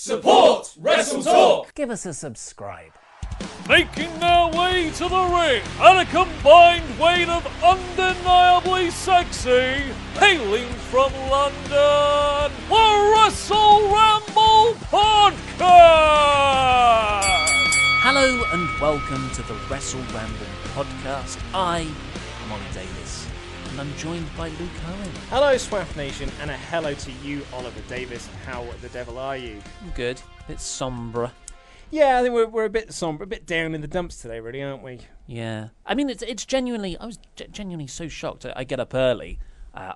Support Wrestle Talk! Give us a subscribe. Making their way to the ring at a combined weight of undeniably sexy, hailing from London, the Wrestle Ramble Podcast! Hello and welcome to the Wrestle Ramble Podcast. I am Ollie Davis. I'm joined by Luke Owen. Hello, Swaff Nation, and a hello to you, Oliver Davis. How the devil are you? I'm good. A bit sombre. Yeah, I think we're a bit sombre, a bit down in the dumps today, really, aren't we? Yeah. I mean, it's genuinely... I was genuinely so shocked. I get up early.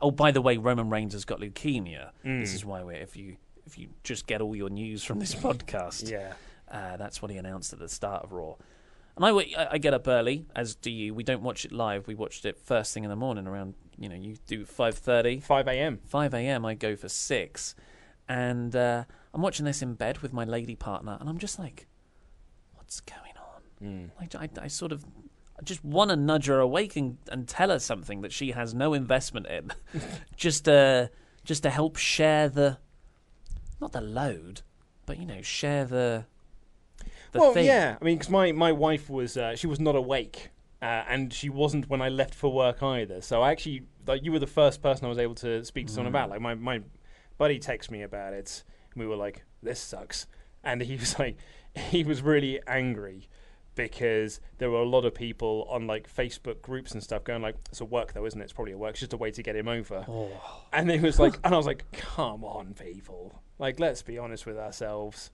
Oh, by the way, Roman Reigns has got leukemia. This is why if you just get all your news from this podcast. Yeah. That's what he announced at the start of Raw. And I get up early, as do you. We don't watch it live. We watched it first thing in the morning around, you do 5:30. 5 a.m. 5 a.m. I go for 6. And I'm watching this in bed with my lady partner, and I'm just like, what's going on? I sort of just want to nudge her awake and tell her something that she has no investment in, just to help share the, not the load, but, share the... Well, thing. Yeah, I mean, because my wife was, she was not awake, and she wasn't when I left for work either. So I actually, you were the first person I was able to speak to someone about. Like, my buddy texted me about it, and we were like, this sucks. And he was really angry because there were a lot of people on, Facebook groups and stuff going, it's a work, though, isn't it? It's probably a work. It's just a way to get him over. Oh. And it was and I was like, come on, people. Let's be honest with ourselves.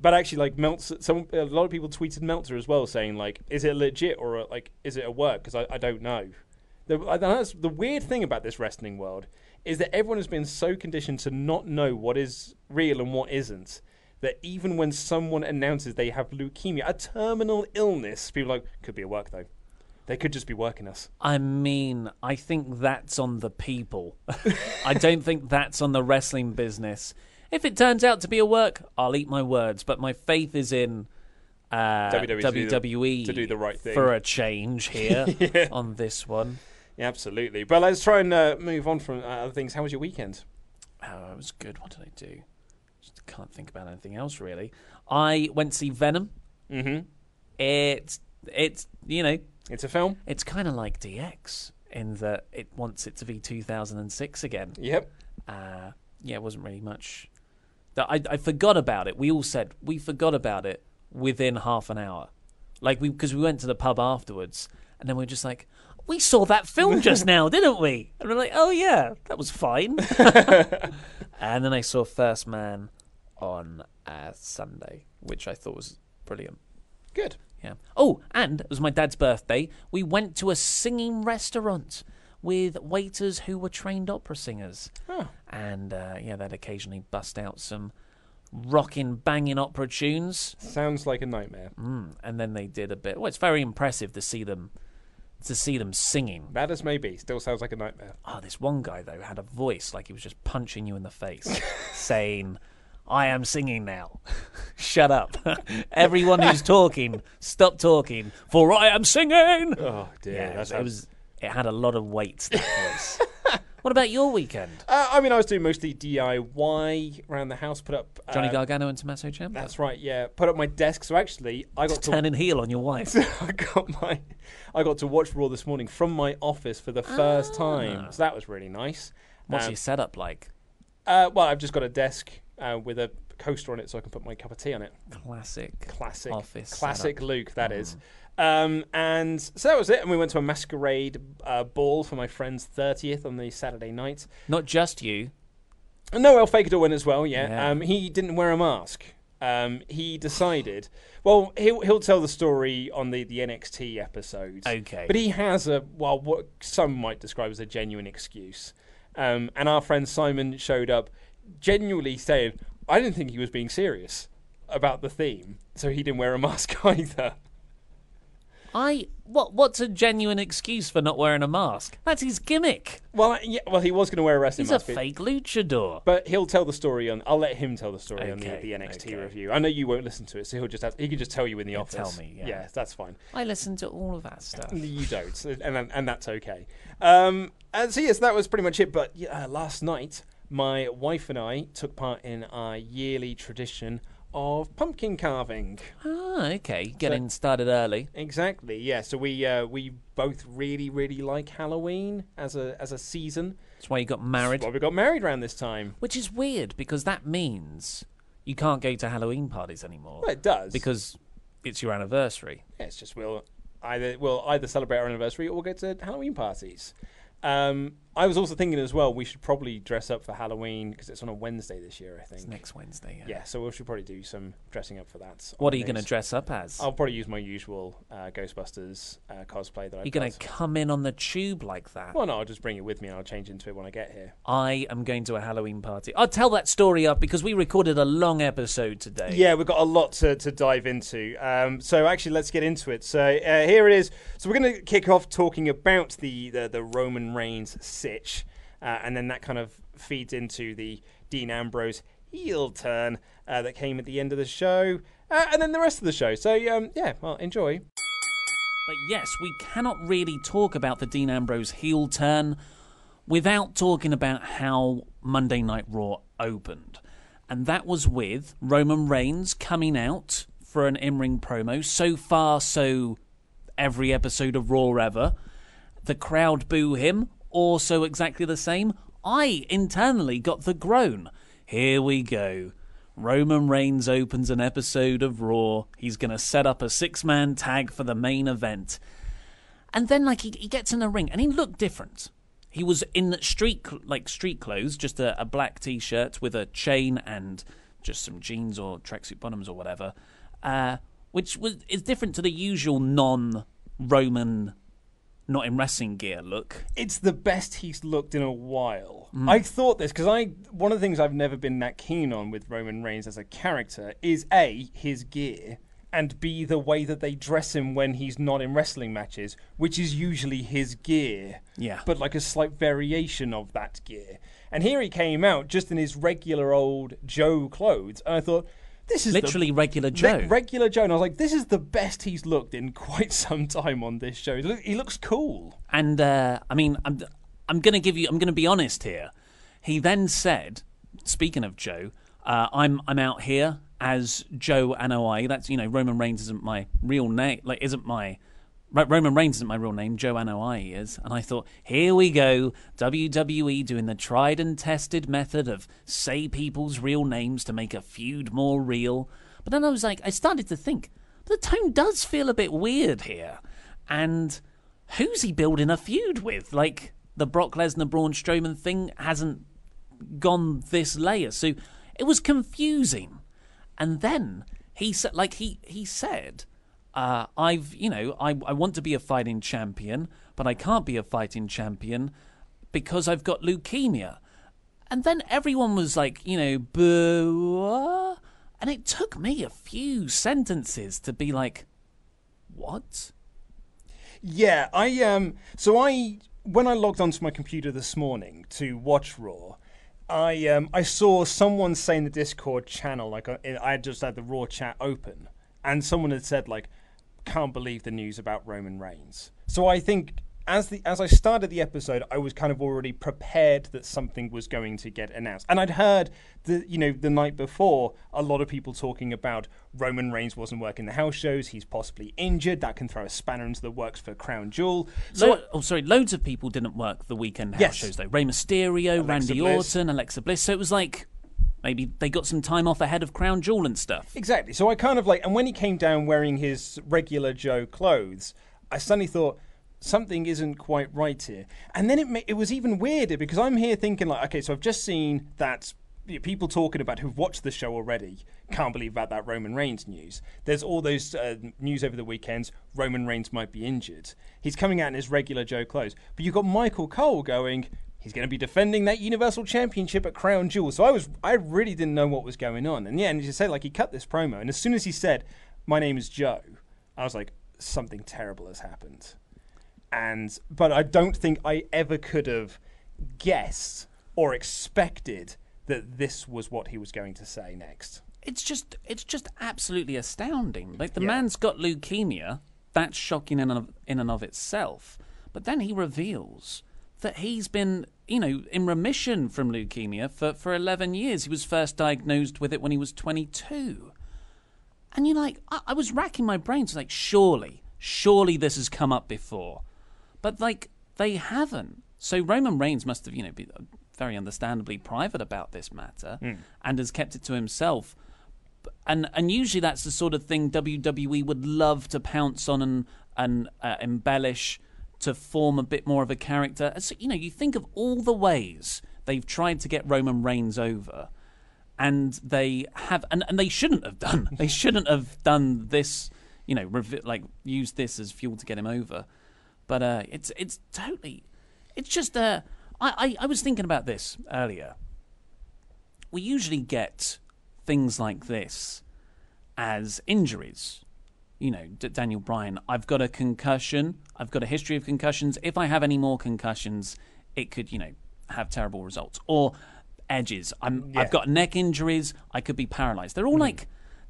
But actually, Meltzer, a lot of people tweeted Meltzer as well, saying, is it legit or, is it a work? Because I don't know. That's the weird thing about this wrestling world is that everyone has been so conditioned to not know what is real and what isn't, that even when someone announces they have leukemia, a terminal illness, people are could be a work, though. They could just be working us. I mean, I think that's on the people. I don't think that's on the wrestling business. If it turns out to be a work, I'll eat my words. But my faith is in WWE to do the right thing for a change here on this one. Yeah, absolutely. But let's try and move on from other things. How was your weekend? Oh, it was good. What did I do? Just can't think about anything else, really. I went to see Venom. Mm-hmm. It's a film. It's kind of like DX in that it wants it to be 2006 again. Yep. Yeah, it wasn't really much. I forgot about it. We all said we forgot about it within half an hour. Because we went to the pub afterwards, and then we were just like, we saw that film just now, didn't we? And we're like, oh yeah, that was fine. And then I saw First Man on Sunday, which I thought was brilliant. Good. Yeah. Oh, and it was my dad's birthday. We went to a singing restaurant with waiters who were trained opera singers. Oh. And, they'd occasionally bust out some rocking, banging opera tunes. Sounds like a nightmare. And then they did a bit... Well, it's very impressive to see them singing. Bad as may be, still sounds like a nightmare. Oh, this one guy, though, had a voice like he was just punching you in the face, saying, I am singing now. Shut up. Everyone who's talking, stop talking, for I am singing! Oh, dear. Yeah, it had a lot of weight, that voice. What about your weekend? I was doing mostly DIY around the house. Put up Johnny Gargano and Tommaso Ciampa. That's right. Yeah, put up my desk. So actually, I got to turn and heel on your wife. I got to watch Raw this morning from my office for the first time. So that was really nice. What's your setup like? Well, I've just got a desk with a coaster on it so I can put my cup of tea on it. Classic office. Classic setup. Luke, that is. And so that was it. And we went to a masquerade ball for my friend's 30th on the Saturday night. Not just you. No, El Fakador went as well, yeah. He didn't wear a mask. He decided... Well, he'll tell the story on the NXT episode. Okay. But he has what some might describe as a genuine excuse. And our friend Simon showed up genuinely saying, I didn't think he was being serious about the theme, so he didn't wear a mask either. What's a genuine excuse for not wearing a mask? That's his gimmick. Well, yeah, he was going to wear a wrestling mask. He's a fake luchador. But he'll tell the story I'll let him tell the story on the NXT review. I know you won't listen to it, so he can just tell you in the office. Tell me, yeah. Yeah, that's fine. I listen to all of that stuff. You don't, and that's okay. And so, yes, that was pretty much it. But last night, my wife and I took part in our yearly tradition of pumpkin carving. Getting started early. Exactly, yeah. So we both really, really like Halloween as a season. That's why you got married. That's why we got married around this time. Which is weird, because that means you can't go to Halloween parties anymore. Well, it does. Because it's your anniversary. Yeah, it's just we'll either celebrate our anniversary or we'll go to Halloween parties. I was also thinking as well, we should probably dress up for Halloween because it's on a Wednesday this year, I think. It's next Wednesday, yeah. Yeah, so we should probably do some dressing up for that. What are you going to dress up as? I'll probably use my usual Ghostbusters cosplay that I've got. You're going to come in on the tube like that? Well, no, I'll just bring it with me and I'll change into it when I get here. I am going to a Halloween party. I'll tell that story up because we recorded a long episode today. Yeah, we've got a lot to dive into. So actually, let's get into it. So here it is. So we're going to kick off talking about the Roman Reigns sitch, and then that kind of feeds into the Dean Ambrose heel turn that came at the end of the show, and then the rest of the show. So enjoy. But yes, we cannot really talk about the Dean Ambrose heel turn without talking about how Monday Night Raw opened, and that was with Roman Reigns coming out for an in-ring promo. So far, so every episode of Raw ever, the crowd boo him. Also exactly the same, I internally got the groan. Here we go. Roman Reigns opens an episode of Raw. He's going to set up a six-man tag for the main event. And then he gets in the ring, and he looked different. He was in street clothes, just a black T-shirt with a chain and just some jeans or tracksuit bottoms or whatever, which is different to the usual non-Roman not in wrestling gear look. It's the best he's looked in a while. Mm. I thought this because one of the things I've never been that keen on with Roman Reigns as a character is A, his gear, and B, the way that they dress him when he's not in wrestling matches, which is usually his gear. Yeah. But like a slight variation of that gear. And here he came out just in his regular old Joe clothes, and I thought, this is literally regular Joe. Regular Joe. And I was like, this is the best he's looked in quite some time on this show. He looks cool. And, I'm going to give you... I'm going to be honest here. He then said, speaking of Joe, I'm out here as Joe Anoa'i. That's, Roman Reigns isn't my real name. Roman Reigns isn't my real name. Joe Anoa'i is. And I thought, here we go. WWE doing the tried and tested method of say people's real names to make a feud more real. But then I started to think, the tone does feel a bit weird here. And who's he building a feud with? Like, the Brock Lesnar, Braun Strowman thing hasn't gone this layer. So it was confusing. And then he said, I want to be a fighting champion, but I can't be a fighting champion because I've got leukemia. And then everyone was like, boo. And it took me a few sentences to be like, what? Yeah, when I logged onto my computer this morning to watch Raw, I saw someone say in the Discord channel, I just had the Raw chat open, and someone had said can't believe the news about Roman Reigns. So I think as I started the episode, I was kind of already prepared that something was going to get announced. And I'd heard the night before a lot of people talking about Roman Reigns wasn't working the house shows, he's possibly injured, that can throw a spanner into the works for Crown Jewel. So loads of people didn't work the weekend house shows though. Rey Mysterio, Alexa Bliss. Randy Orton, Alexa Bliss. So it was like, Maybe they got some time off ahead of Crown Jewel and stuff. Exactly. So I kind of like... And when he came down wearing his regular Joe clothes, I suddenly thought, something isn't quite right here. And then it was even weirder, because I'm here thinking, like, okay, so I've just seen that... people talking about who've watched the show already can't believe about that Roman Reigns news. There's all those news over the weekends. Roman Reigns might be injured. He's coming out in his regular Joe clothes. But you've got Michael Cole going, he's going to be defending that Universal Championship at Crown Jewel. So I really didn't know what was going on. And yeah, and as you say, like, he cut this promo. And as soon as he said, my name is Joe, I was like, something terrible has happened. But I don't think I ever could have guessed or expected that this was what he was going to say next. It's just absolutely astounding. Like, the man's got leukemia. That's shocking in and of itself. But then he reveals that he's been, in remission from leukemia for 11 years. He was first diagnosed with it when he was 22. And you're like, I was racking my brains, like, surely this has come up before. But, like, they haven't. So Roman Reigns must have, been very understandably private about this matter and has kept it to himself. And usually that's the sort of thing WWE would love to pounce on and embellish to form a bit more of a character. So, you think of all the ways they've tried to get Roman Reigns over, and they have, and they shouldn't have done. They shouldn't have done this, use this as fuel to get him over. But it's just I was thinking about this earlier. We usually get things like this as injuries. Daniel Bryan, I've got a concussion. I've got a history of concussions. If I have any more concussions, it could, have terrible results. Or Edge's. I've got neck injuries. I could be paralyzed. They're all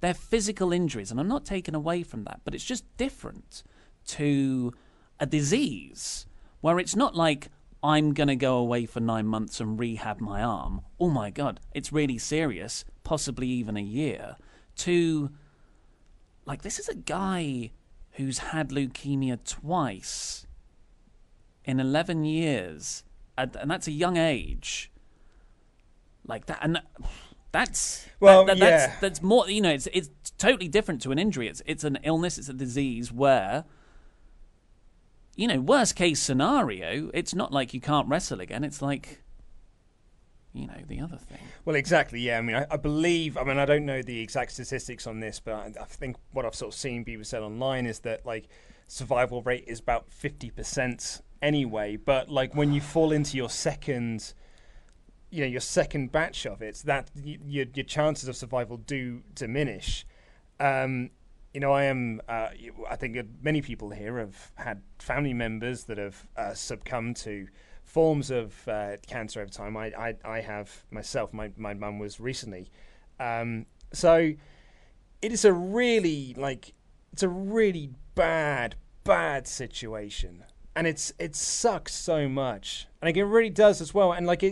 they're physical injuries, and I'm not taken away from that. But it's just different to a disease where it's not like, I'm going to go away for 9 months and rehab my arm. Oh, my God, it's really serious, possibly even a year. To, like, this is a guy who's had leukemia twice in 11 years, and that's a young age. Like that, and that's... Well, that's more, it's totally different to an injury. It's an illness, it's a disease where... worst case scenario, it's not like you can't wrestle again. It's like, the other thing. Well, exactly, yeah. I mean, I believe, I don't know the exact statistics on this, but I think what I've sort of seen be said online is that, like, survival rate is about 50% anyway. But, like, when you fall into your second, your second batch of it, that your chances of survival do diminish. I think many people here have had family members that have succumbed to forms of cancer over time. I have myself. My mum was recently. So it is a really bad situation, and it sucks so much, and like, it really does as well. And like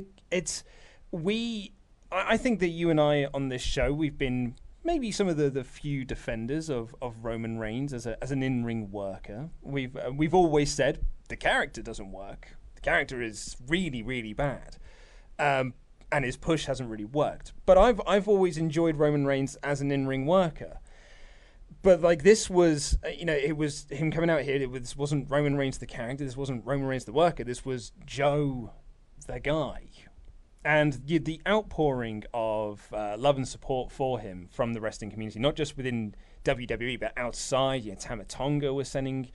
I think that you and I on this show, we've been maybe some of the few defenders of Roman Reigns as an in-ring worker. We've always said the character doesn't work. The character is really, really bad, and his push hasn't really worked. But I've always enjoyed Roman Reigns as an in-ring worker. But like, this was, it was him coming out here. This wasn't Roman Reigns the character. This wasn't Roman Reigns the worker. This was Joe the guy. And the outpouring of love and support for him from the wrestling community, not just within WWE, but outside. Tama Tonga was sending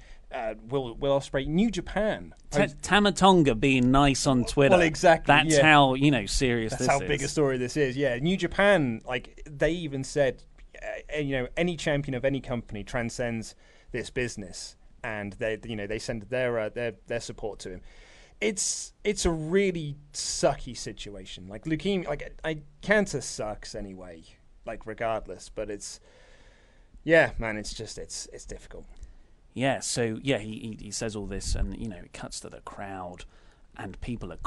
Will Ospreay, New Japan. Tama Tonga being nice on Twitter. Well, exactly. That's how, serious this is. That's how big a story this is, yeah. New Japan, like, they even said, any champion of any company transcends this business. And they send their support to him. It's a really sucky situation. Like, leukemia, like, cancer sucks anyway. Like, regardless, but it's difficult. Yeah. So yeah, he says all this, and it cuts to the crowd, and people are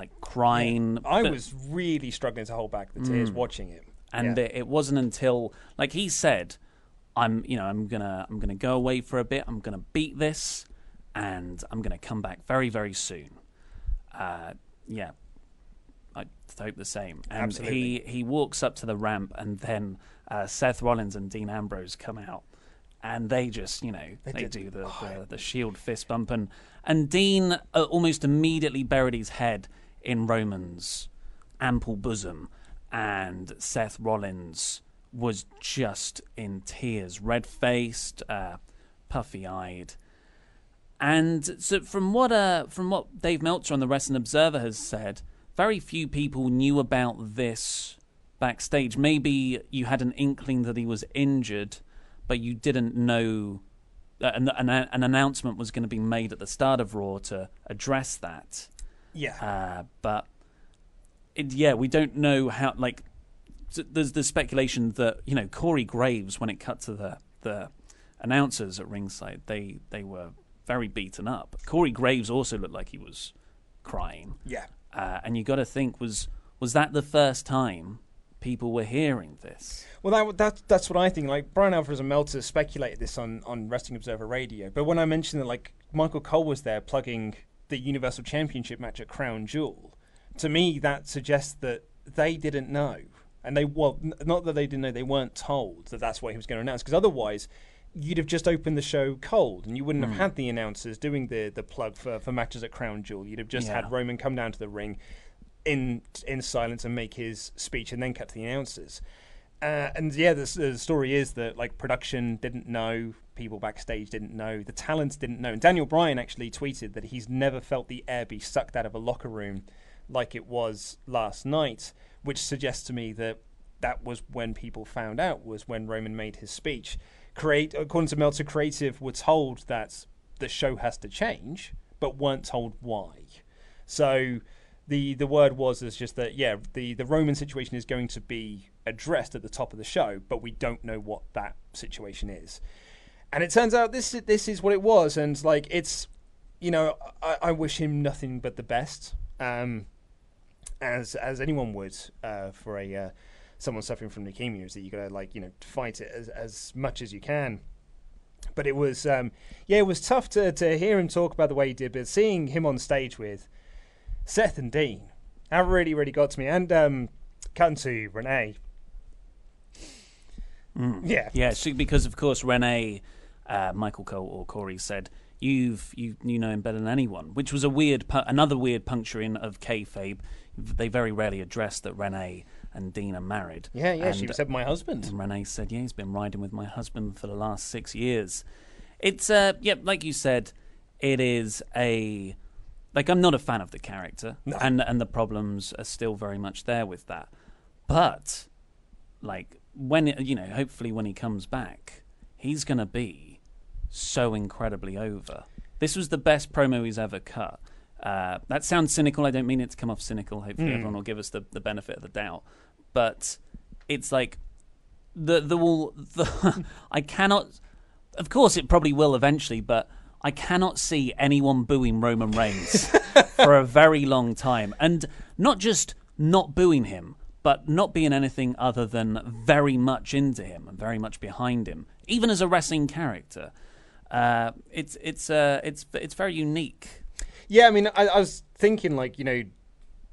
crying. Yeah. I was really struggling to hold back the tears watching it, and it wasn't until, like he said, I'm gonna go away for a bit. I'm gonna beat this. And I'm going to come back very, very soon. I hope the same. And absolutely. He walks up to the ramp, and then Seth Rollins and Dean Ambrose come out, and they just, you know, they do the shield fist bump, and Dean almost immediately buried his head in Roman's ample bosom, and Seth Rollins was just in tears, red-faced, puffy-eyed. And so from what Dave Meltzer on the Wrestling Observer has said, very few people knew about this backstage. Maybe you had an inkling that he was injured, but you didn't know an announcement was going to be made at the start of Raw to address that. Yeah. But we don't know how, like, there's the speculation that, you know, Corey Graves, when it cut to the announcers at ringside, they were very beaten up. Corey Graves also looked like he was crying. Yeah. And you got to think, was that the first time people were hearing this? Well, that's what I think. Like, Brian Alvarez and Meltzer speculated this on Wrestling Observer Radio. But when I mentioned that, like, Michael Cole was there plugging the Universal Championship match at Crown Jewel, to me that suggests that they didn't know. And not that they didn't know, they weren't told that that's what he was going to announce. Because otherwise, you'd have just opened the show cold, and you wouldn't have had the announcers doing the plug for matches at Crown Jewel. You'd have just had Roman come down to the ring in silence and make his speech, and then cut to the announcers. The story is that, like, production didn't know, people backstage didn't know, the talent didn't know. And Daniel Bryan actually tweeted that he's never felt the air be sucked out of a locker room like it was last night, which suggests to me that was when people found out, was when Roman made his speech. According to Meltzer, creative were told that the show has to change, but weren't told why. So the word was just that, yeah, the Roman situation is going to be addressed at the top of the show, but we don't know what that situation is. And it turns out this is what it was. And, like, it's, you know, I wish him nothing but the best, as anyone would for a... someone suffering from leukemia, is that you gotta, like, you know, fight it as much as you can. But it was it was tough to hear him talk about the way he did, but seeing him on stage with Seth and Dean, that really, really got to me. And cutting to Renee. Yeah, she, because of course Renee, Michael Cole or Corey said, you know him better than anyone, which was a another weird puncturing of kayfabe. They very rarely address that Renee and Dean are married. Yeah, and she said, my husband. And Renee said, yeah, he's been riding with my husband for the last 6 years. It's, like you said, it is a... Like, I'm not a fan of the character, no. and the problems are still very much there with that. But, like, when, you know, hopefully when he comes back, he's going to be so incredibly over. This was the best promo he's ever cut. That sounds cynical. I don't mean it to come off cynical. Hopefully everyone will give us the benefit of the doubt. But it's like the I cannot. Of course, it probably will eventually, but I cannot see anyone booing Roman Reigns for a very long time, and not just not booing him, but not being anything other than very much into him and very much behind him, even as a wrestling character. It's very unique. Yeah, I mean, I was thinking, like, you know,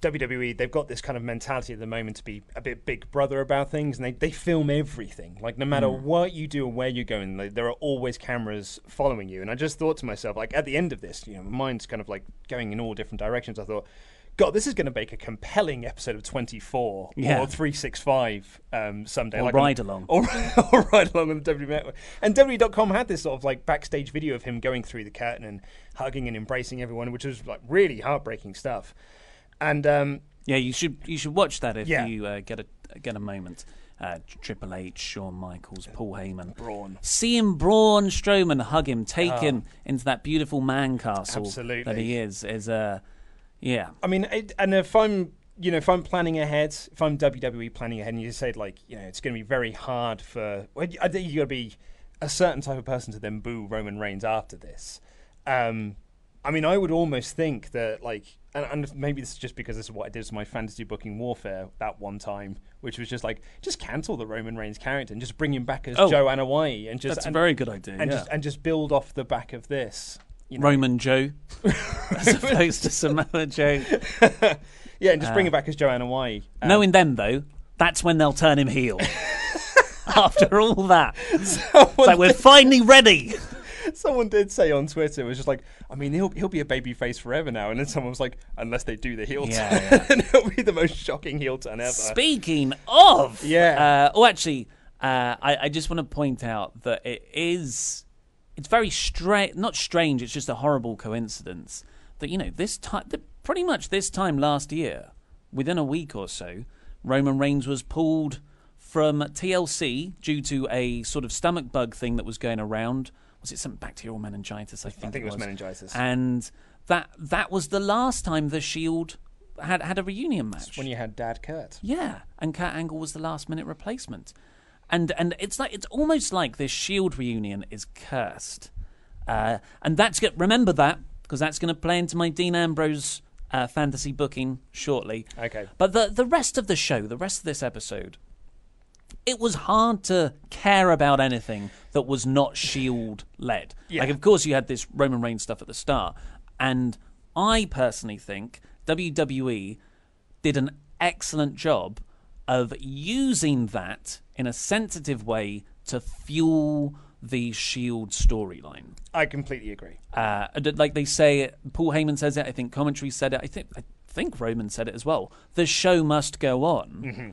WWE, they've got this kind of mentality at the moment to be a bit big brother about things, and they film everything. Like, no matter what you do or where you're going, there are always cameras following you. And I just thought to myself, like, at the end of this, you know, my mind's kind of, like, going in all different directions. I thought, God, this is going to make a compelling episode of 24 or 365 someday. Or like ride-along. Or ride-along on the WWE Network. And WWE.com had this sort of, like, backstage video of him going through the curtain and hugging and embracing everyone, which was, like, really heartbreaking stuff. And you should watch that if you get a moment. Triple H, Shawn Michaels, Paul Heyman. Braun. See him, Braun Strowman, hug him, take him into that beautiful man castle that he is yeah. I mean, if I'm planning ahead, if I'm WWE planning ahead, and you said, like, you know, it's going to be very hard for... I think you've got to be a certain type of person to then boo Roman Reigns after this. I mean, I would almost think that, like... And maybe this is just because this is what I did to my fantasy booking warfare that one time, which was just like, just cancel the Roman Reigns character and just bring him back as Joe Anoa'i. And just, that's a very good idea, and just build off the back of this. You know, Roman Joe, as opposed to Samoa Joe. Yeah, and just bring him back as Joe Anoa'i. Knowing them, though, that's when they'll turn him heel. After all that. So we're finally ready. Someone did say on Twitter, it was just like, I mean, he'll be a babyface forever now. And then someone was like, unless they do the heel turn. And it'll be the most shocking heel turn ever. Speaking of. Yeah. I just want to point out that it's very strange, not strange, it's just a horrible coincidence that, you know, pretty much this time last year, within a week or so, Roman Reigns was pulled from TLC due to a sort of stomach bug thing that was going around. Was it some bacterial meningitis? I think it was meningitis. And that was the last time the Shield had a reunion match. That's when you had Dad Kurt. Yeah, and Kurt Angle was the last minute replacement. And it's almost like this Shield reunion is cursed. And that's good. Remember that, because that's going to play into my Dean Ambrose fantasy booking shortly. Okay. But the rest of the show, the rest of this episode, it was hard to care about anything that was not Shield-led. Yeah. Like, of course, you had this Roman Reigns stuff at the start. And I personally think WWE did an excellent job of using that in a sensitive way to fuel the Shield storyline. I completely agree. Like they say, Paul Heyman says it, I think commentary said it, I think Roman said it as well. The show must go on. Mm-hmm.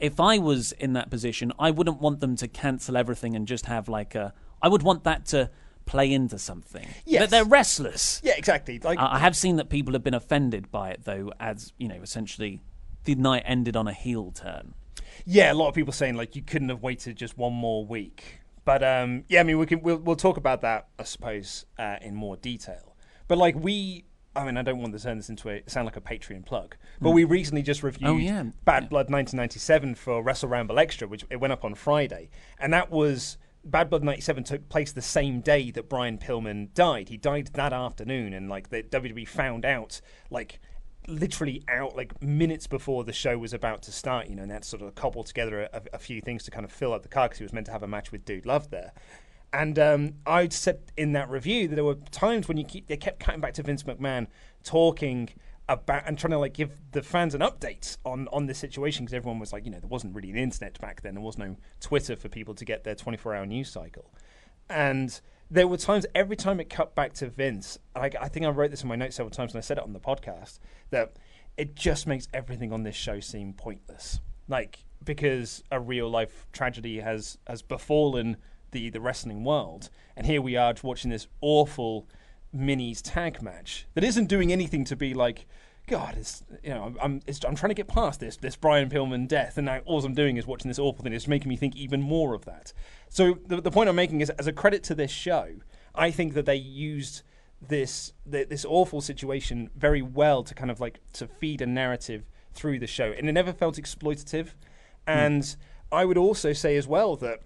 If I was in that position, I wouldn't want them to cancel everything and just have I would want that to play into something. Yes. But they're restless. Yeah, exactly. Like, I have seen that people have been offended by it, though, as, you know, essentially the night ended on a heel turn. Yeah, a lot of people saying, like, you couldn't have waited just one more week. But, yeah, I mean, we'll talk about that, I suppose, in more detail. But, like, I mean, I don't want to turn this into sound like a Patreon plug, but we recently just reviewed Bad Blood 1997 for Wrestle Ramble Extra, which it went up on Friday. And that was, Bad Blood 97 took place the same day that Brian Pillman died. He died that afternoon, and, like, the WWE found out, like, literally out like minutes before the show was about to start, you know, and that sort of cobbled together a few things to kind of fill up the card because he was meant to have a match with Dude Love there. And I said in that review that there were times when they kept cutting back to Vince McMahon talking about and trying to like give the fans an update on this situation, because everyone was like, you know, there wasn't really an internet back then, there was no Twitter for people to get their 24-hour news cycle. And there were times, every time it cut back to Vince, I think I wrote this in my notes several times and I said it on the podcast, that it just makes everything on this show seem pointless. Like, because a real-life tragedy has befallen the wrestling world, and here we are watching this awful minis tag match that isn't doing anything to be like, God, I'm trying to get past this Brian Pillman death, and now all I'm doing is watching this awful thing. It's making me think even more of that. So the point I'm making is, as a credit to this show, I think that they used this awful situation very well to kind of like to feed a narrative through the show, and it never felt exploitative. And I would also say as well that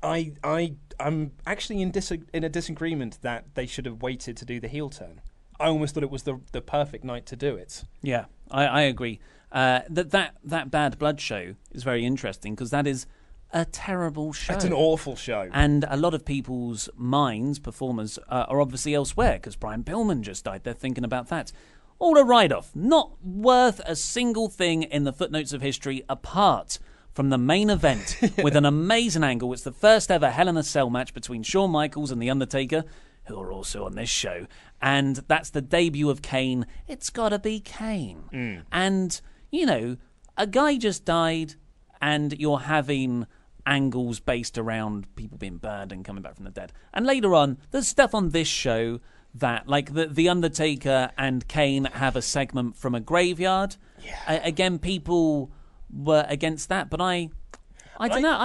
I'm actually in a disagreement that they should have waited to do the heel turn. I almost thought it was the perfect night to do it. Yeah, I agree. That Bad Blood show is very interesting, because that is a terrible show. It's an awful show. And a lot of people's minds, performers, are obviously elsewhere, because Brian Pillman just died. They're thinking about that. All a write-off. Not worth a single thing in the footnotes of history apart from the main event with an amazing angle. It's the first ever Hell in a Cell match between Shawn Michaels and The Undertaker, who are also on this show. And that's the debut of Kane. It's got to be Kane. Mm. And, you know, a guy just died, and you're having angles based around people being burned and coming back from the dead. And later on, there's stuff on this show that, like, The Undertaker and Kane have a segment from a graveyard. Yeah. Again, people were against that, but I don't know.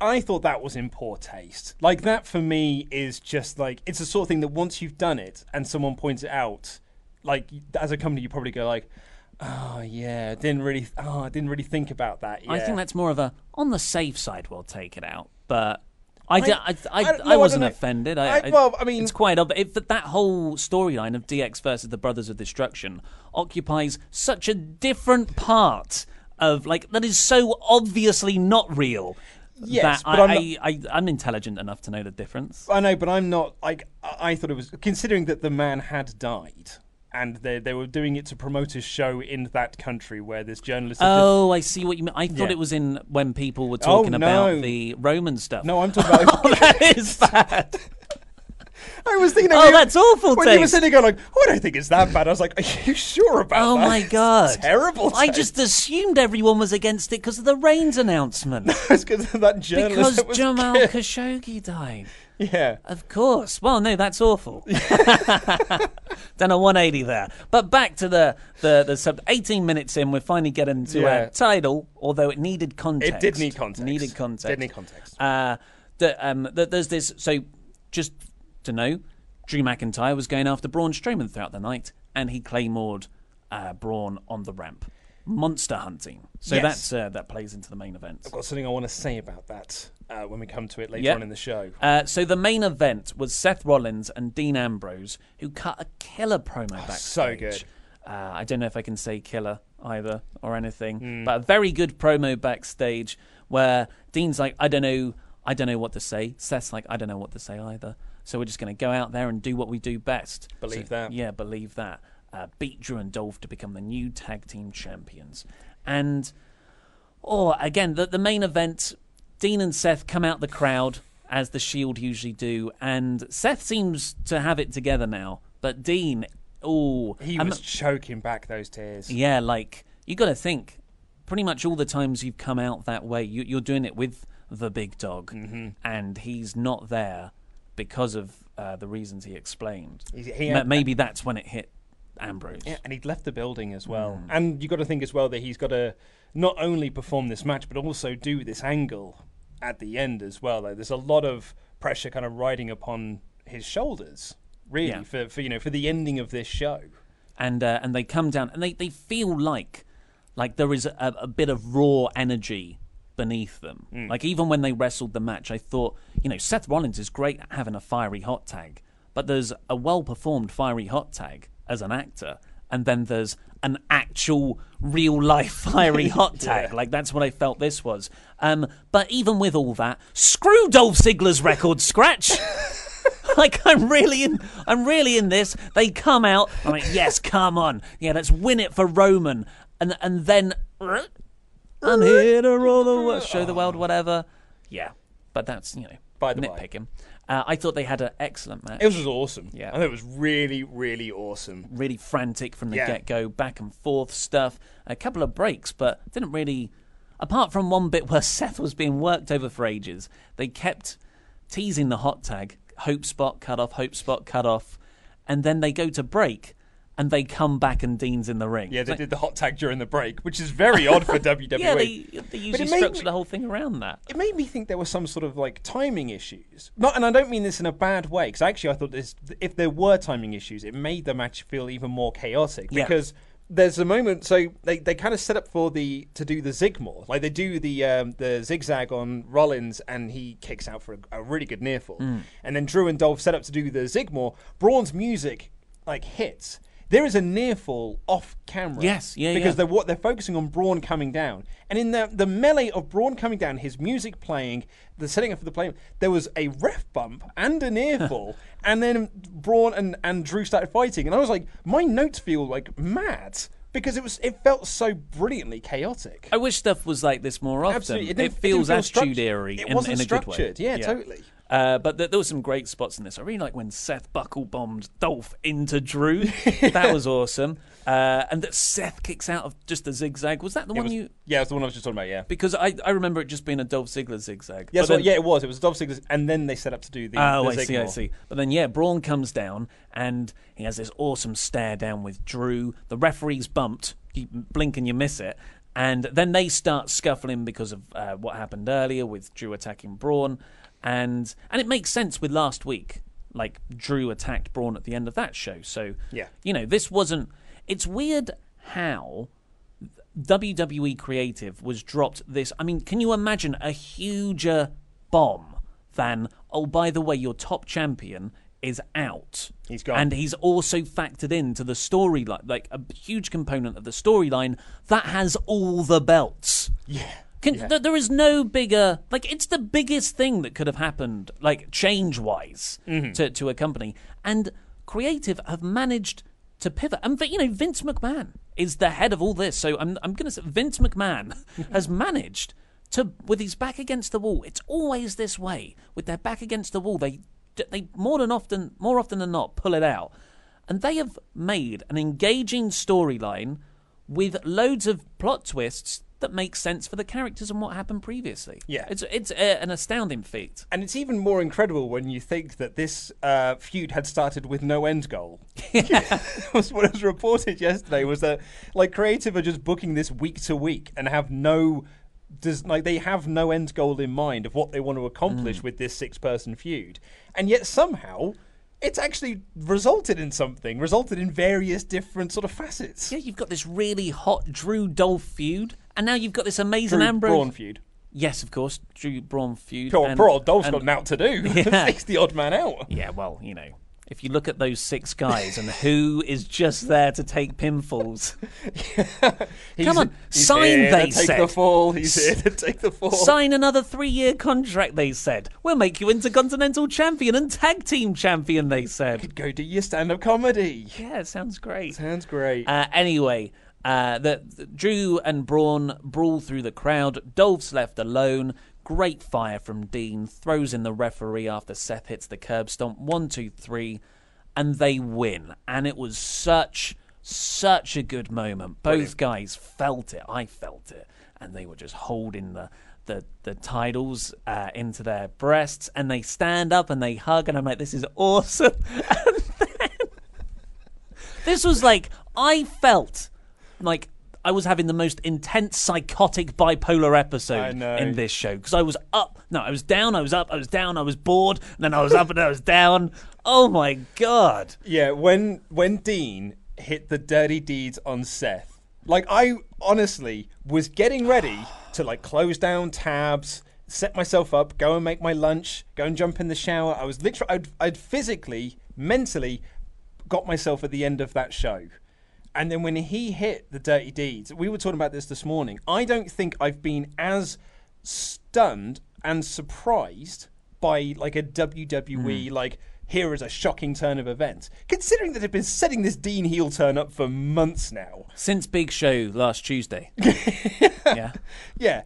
I thought that was in poor taste. Like, that for me is just like, it's the sort of thing that once you've done it and someone points it out, like, as a company you probably go like, oh yeah, I didn't really think about that. Yeah. I think that's more of a on the safe side. We'll take it out, but I wasn't offended. I mean, it's quite obvious that that whole storyline of DX versus the Brothers of Destruction occupies such a different part of, like, that is so obviously not real. Yes, that I'm intelligent enough to know the difference. I know, but I'm not. I thought it was, considering that the man had died and they were doing it to promote his show in that country where this journalist... Oh, I see what you mean. I thought it was in when people were talking about the Roman stuff. No, I'm talking about... Oh, that is bad. I was thinking... Oh, that's awful taste. When you were sitting there going, I don't think it's that bad. I was like, are you sure about that? Oh, my God. It's terrible taste. I just assumed everyone was against it because of the Reigns announcement. No, it's because of that journalist that was Jamal killed. Khashoggi died. Yeah. Of course. Well, no, that's awful. Done a 180 there. But back to the sub. 18 minutes in, we're finally getting to our title, although it needed context. It did need context. There's this... So, just... to know, Drew McIntyre was going after Braun Strowman throughout the night, and he claymored Braun on the ramp. Monster hunting. So that plays into the main event. I've got something I want to say about that when we come to it later on in the show. So the main event was Seth Rollins and Dean Ambrose, who cut a killer promo backstage. So good. I don't know if I can say killer either or anything, but a very good promo backstage where Dean's like, I don't know what to say. Seth's like, I don't know what to say either. So we're just going to go out there and do what we do best. Believe that. Beat Drew and Dolph to become the new tag team champions. And, again, the main event, Dean and Seth come out the crowd, as the Shield usually do, and Seth seems to have it together now. But Dean, he was choking back those tears. Yeah, you got to think, pretty much all the times you've come out that way, you're doing it with the big dog, and he's not there. Because of the reasons he explained. Maybe that's when it hit Ambrose. Yeah, and he'd left the building as well. And you've got to think as well that he's got to not only perform this match, but also do this angle at the end as well. Like, there's a lot of pressure kind of riding upon his shoulders, really, for the ending of this show. And they come down, and they feel like there is a bit of raw energy beneath them. Even when they wrestled the match, I thought, Seth Rollins is great at having a fiery hot tag, but there's a well-performed fiery hot tag as an actor, and then there's an actual real-life fiery hot tag. That's what I felt this was. But even with all that, screw Dolph Ziggler's record scratch. I'm really in this. They come out, I'm like, yes, come on, let's win it for Roman, and then. I'm here to roll the world, show the world, whatever. Yeah, but that's, by the nitpick him. I thought they had an excellent match. It was awesome. Yeah, I thought it was really, really awesome. Really frantic from the get-go, back and forth stuff. A couple of breaks, but didn't really... Apart from one bit where Seth was being worked over for ages, they kept teasing the hot tag. Hope spot cut off. And then they go to break. And they come back and Dean's in the ring. Yeah, they did the hot tag during the break, which is very odd for WWE. Yeah, they usually structure the whole thing around that. It made me think there was some sort of timing issues. And I don't mean this in a bad way, because actually I thought if there were timing issues, it made the match feel even more chaotic. Because there's a moment, so they kind of set up to do the Zigmore. They do the zigzag on Rollins, and he kicks out for a really good near fall. And then Drew and Dolph set up to do the Zigmore. Braun's music hits. There is a near fall off camera. Yes, yeah, because they're focusing on Braun coming down. And in the melee of Braun coming down, his music playing, the setting up for the play, there was a ref bump and a near fall. And then Braun and Drew started fighting. And I was like, my notes feel mad. Because it felt so brilliantly chaotic. I wish stuff was like this more often. Absolutely. It feels attitude-y in a good way. Yeah, totally. But there were some great spots in this. I really like when Seth buckle-bombed Dolph into Drew. That was awesome. And that Seth kicks out of just a zigzag. Was that the one you... Yeah, it's the one I was just talking about, yeah. Because I remember it just being a Dolph Ziggler zigzag. Yeah, it was. It was a Dolph Ziggler, and then they set up to do the zigzag. Oh, I see. But then, Braun comes down, and he has this awesome stare down with Drew. The referee's bumped. You blink and you miss it. And then they start scuffling because of what happened earlier with Drew attacking Braun. And it makes sense with last week. Drew attacked Braun at the end of that show. So, this wasn't... It's weird how WWE Creative was dropped this... I mean, can you imagine a huger bomb than, by the way, your top champion is out. He's gone. And he's also factored into the storyline, a huge component of the storyline that has all the belts. Yeah. There is no bigger... it's the biggest thing that could have happened, change-wise, to a company. And Creative have managed to pivot. And, you know, Vince McMahon is the head of all this. So I'm going to say Vince McMahon has managed to, with his back against the wall, it's always this way. With their back against the wall, they more often than not pull it out. And they have made an engaging storyline with loads of plot twists that makes sense for the characters and what happened previously. Yeah, it's an astounding feat, and it's even more incredible when you think that this feud had started with no end goal. Yeah. What was reported yesterday was that creative are just booking this week to week and have they have no end goal in mind of what they want to accomplish with this 6-person feud, and yet somehow it's actually resulted in various different sort of facets. Yeah, you've got this really hot Drew-Dolph feud, and now you've got this amazing Ambrose-Braun feud. Yes, of course, Drew-Braun feud. Poor Dolph's got an out to do. Yeah. 60-odd man out. Yeah, well, you know, if you look at those 6 guys and who is just there to take pinfalls. Come on, sign, they said. He's here to take the fall. Sign another 3-year contract, they said. We'll make you Intercontinental Champion and Tag Team Champion, they said. You could go do your stand-up comedy. Yeah, sounds great. Sounds great. Anyway, Drew and Braun brawl through the crowd. Dolph's left alone. Great fire from Dean, throws in the referee after Seth hits the curb stomp. 1, 2, 3, and they win. And it was such a good moment. Both guys felt it. I felt it. And they were just holding the titles into their breasts. And they stand up and they hug. And I'm like, this is awesome. And then this was like, I felt like I was having the most intense psychotic bipolar episode in this show because I was up. No, I was down. I was up. I was down. I was bored. And then I was up and I was down. Oh, my God. Yeah, when Dean hit the dirty deeds on Seth, I honestly was getting ready to, close down tabs, set myself up, go and make my lunch, go and jump in the shower. I was literally, I'd physically, mentally got myself at the end of that show. And then when he hit the dirty deeds, we were talking about this morning. I don't think I've been as stunned and surprised by a WWE, here is a shocking turn of events. Considering that they've been setting this Dean heel turn up for months now. Since Big Show last Tuesday. Yeah. Yeah.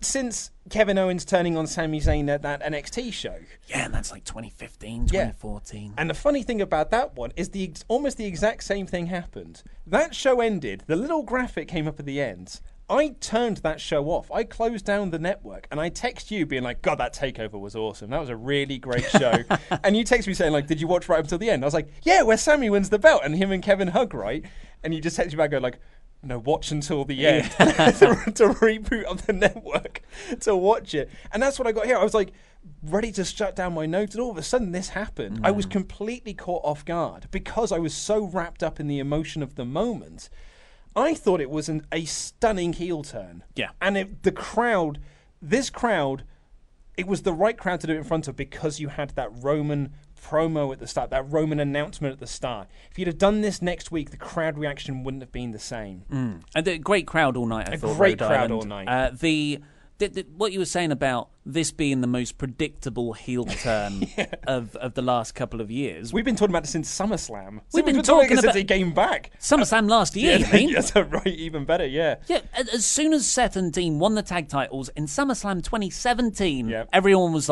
Since Kevin Owens turning on Sami Zayn at that NXT show. Yeah, and that's 2015, 2014. Yeah. And the funny thing about that one is almost the exact same thing happened. That show ended. The little graphic came up at the end. I turned that show off. I closed down the network and I text you being God, that takeover was awesome. That was a really great show. And you text me saying did you watch right up until the end? I was yeah, where Sammy wins the belt and him and Kevin hug, right? And you just text me back going no, watch until the end. to reboot on the network to watch it. And that's what I got here. I was ready to shut down my notes and all of a sudden this happened. I was completely caught off guard because I was so wrapped up in the emotion of the moment. I thought it was a stunning heel turn. Yeah. And it was the right crowd to do it in front of because you had that Roman promo at the start, that Roman announcement at the start. If you'd have done this next week, the crowd reaction wouldn't have been the same. Mm. And a great crowd all night, I thought. A great crowd all night. What you were saying about this being the most predictable heel turn of the last couple of years. We've been talking about this since SummerSlam. We've been talking about it since he came back. SummerSlam last year, you mean? Yes, right, even better, yeah. Yeah, as soon as Seth and Dean won the tag titles in SummerSlam 2017, everyone was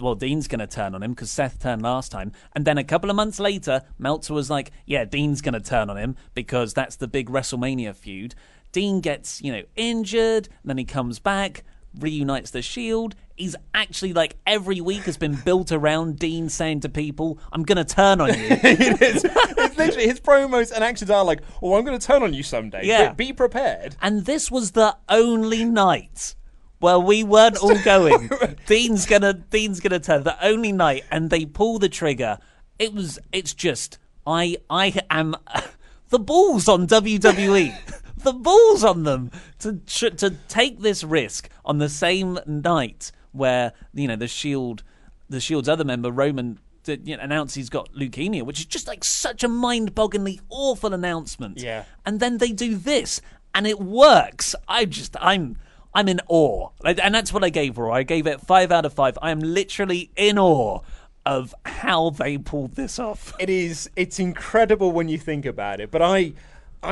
well, Dean's going to turn on him because Seth turned last time. And then a couple of months later, Meltzer was yeah, Dean's going to turn on him because that's the big WrestleMania feud. Dean gets, injured, and then he comes back, reunites the Shield. He's actually, every week has been built around Dean saying to people, I'm going to turn on you. It is. It's literally, his promos and actions are I'm going to turn on you someday. Yeah. Be prepared. And this was the only night where we weren't all going, Dean's gonna turn, the only night, and they pull the trigger. It's just, I am, the balls on WWE. The balls on them to take this risk on the same night where the Shield's other member Roman announced he's got leukemia, which is just such a mind-bogglingly awful announcement. Yeah, and then they do this, and it works. I'm in awe, and that's what I gave it 5 out of 5. I am literally in awe of how they pulled this off. It is. It's incredible when you think about it. But I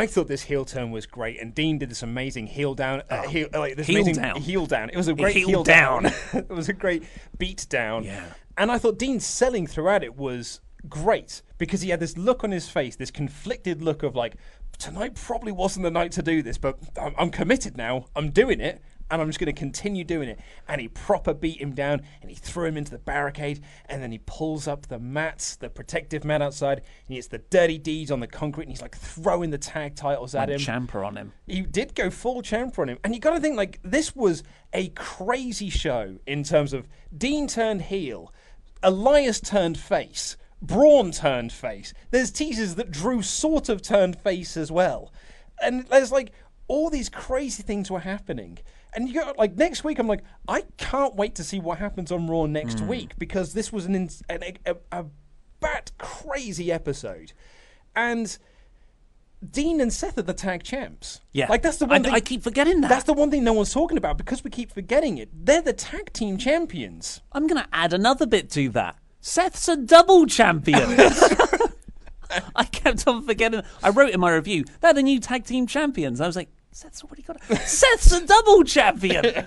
thought this heel turn was great, and Dean did this amazing heel down. Heel down. It was a great heel down. It was a great beat down. Yeah. And I thought Dean's selling throughout it was great, because he had this look on his face, this conflicted look of like, tonight probably wasn't the night to do this, but I'm committed now. I'm doing it. And I'm just going to continue doing it. And he proper beat him down, and he threw him into the barricade, and then he pulls up the mats, the protective mat outside, and he gets the dirty deeds on the concrete, and he's like throwing the tag titles at him. Champer on him. He did go full champer on him. And you got to think, like, this was a crazy show in terms of Dean turned heel, Elias turned face, Braun turned face. There's teasers that Drew sort of turned face as well. And there's like all these crazy things were happening. And you got, like, next week, I'm like, I can't wait to see what happens on Raw next week, because this was a bat crazy episode. And Dean and Seth are the tag champs. Yeah. Like, that's the one thing. I keep forgetting that. That's the one thing no one's talking about, because we keep forgetting it. They're the tag team champions. I'm going to add another bit to that. Seth's a double champion. I kept on forgetting. I wrote in my review, they're the new tag team champions. I was like, Seth's already got it. Seth's a double champion.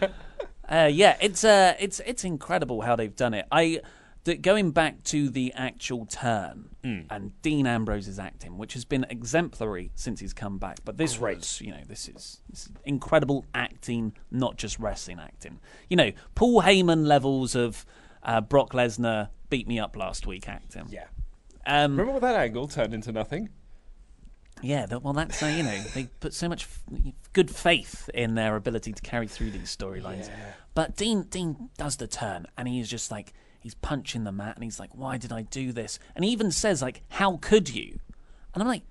Yeah, it's incredible how they've done it. Going back to the actual turn and Dean Ambrose's acting, which has been exemplary since he's come back. But this was, you know, this is incredible acting, not just wrestling acting. You know, Paul Heyman levels of Brock Lesnar beat me up last week acting. Yeah. Remember what that angle turned into nothing? Yeah, well, that's, you know, they put so much good faith in their ability to carry through these storylines. Yeah. But Dean does the turn, and he's just like, he's punching the mat, and he's like, why did I do this? And he even says, like, how could you? And I'm like,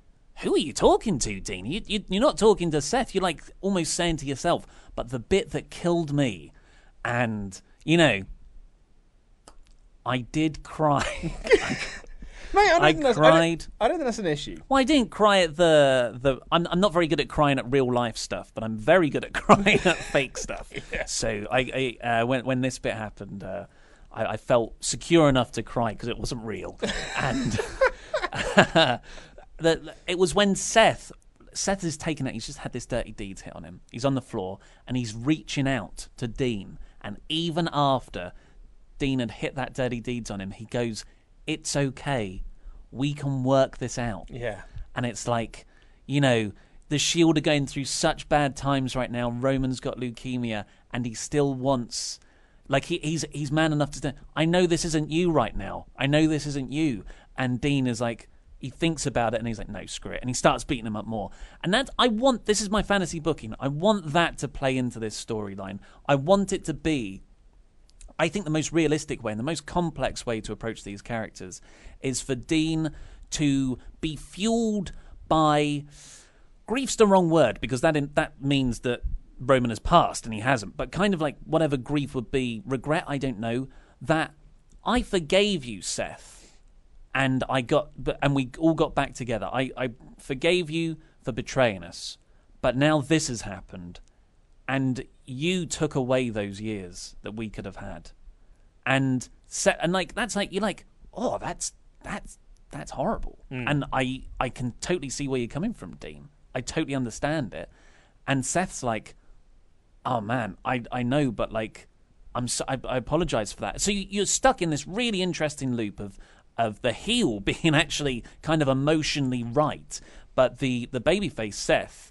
who are you talking to, Dean? You're not talking to Seth. You're, like, almost saying to yourself, but the bit that killed me, and, you know, I did cry. Mate, I cried. I don't think that's an issue. Well, I didn't cry at the. I'm not very good at crying at real life stuff, but I'm very good at crying at fake stuff. Yeah. So I when this bit happened, I felt secure enough to cry because it wasn't real, and it was when Seth is taken out. He's just had this dirty deeds hit on him. He's on the floor and he's reaching out to Dean, and even after Dean had hit that dirty deeds on him, he goes, it's okay, we can work this out. Yeah. And it's like, you know, the Shield are going through such bad times right now. Roman's got leukemia, and he still wants, like, he's man enough to say, I know this isn't you right now. I know this isn't you. And Dean is like, he thinks about it, and he's like, no, screw it. And he starts beating him up more. And this is my fantasy booking. I want that to play into this storyline. I want it to be, I think, the most realistic way and the most complex way to approach these characters is for Dean to be fueled by grief's the wrong word, because that means that Roman has passed and he hasn't, but kind of like whatever grief would be, regret, I don't know, that I forgave you, Seth, and we all got back together. I forgave you for betraying us, but now this has happened, and you took away those years that we could have had, and like that's like you're like, oh, that's horrible, and I can totally see where you're coming from, Dean. I totally understand it, and Seth's like, oh man, I know, but like I apologize for that. So you're stuck in this really interesting loop of the heel being actually kind of emotionally right, but the babyface Seth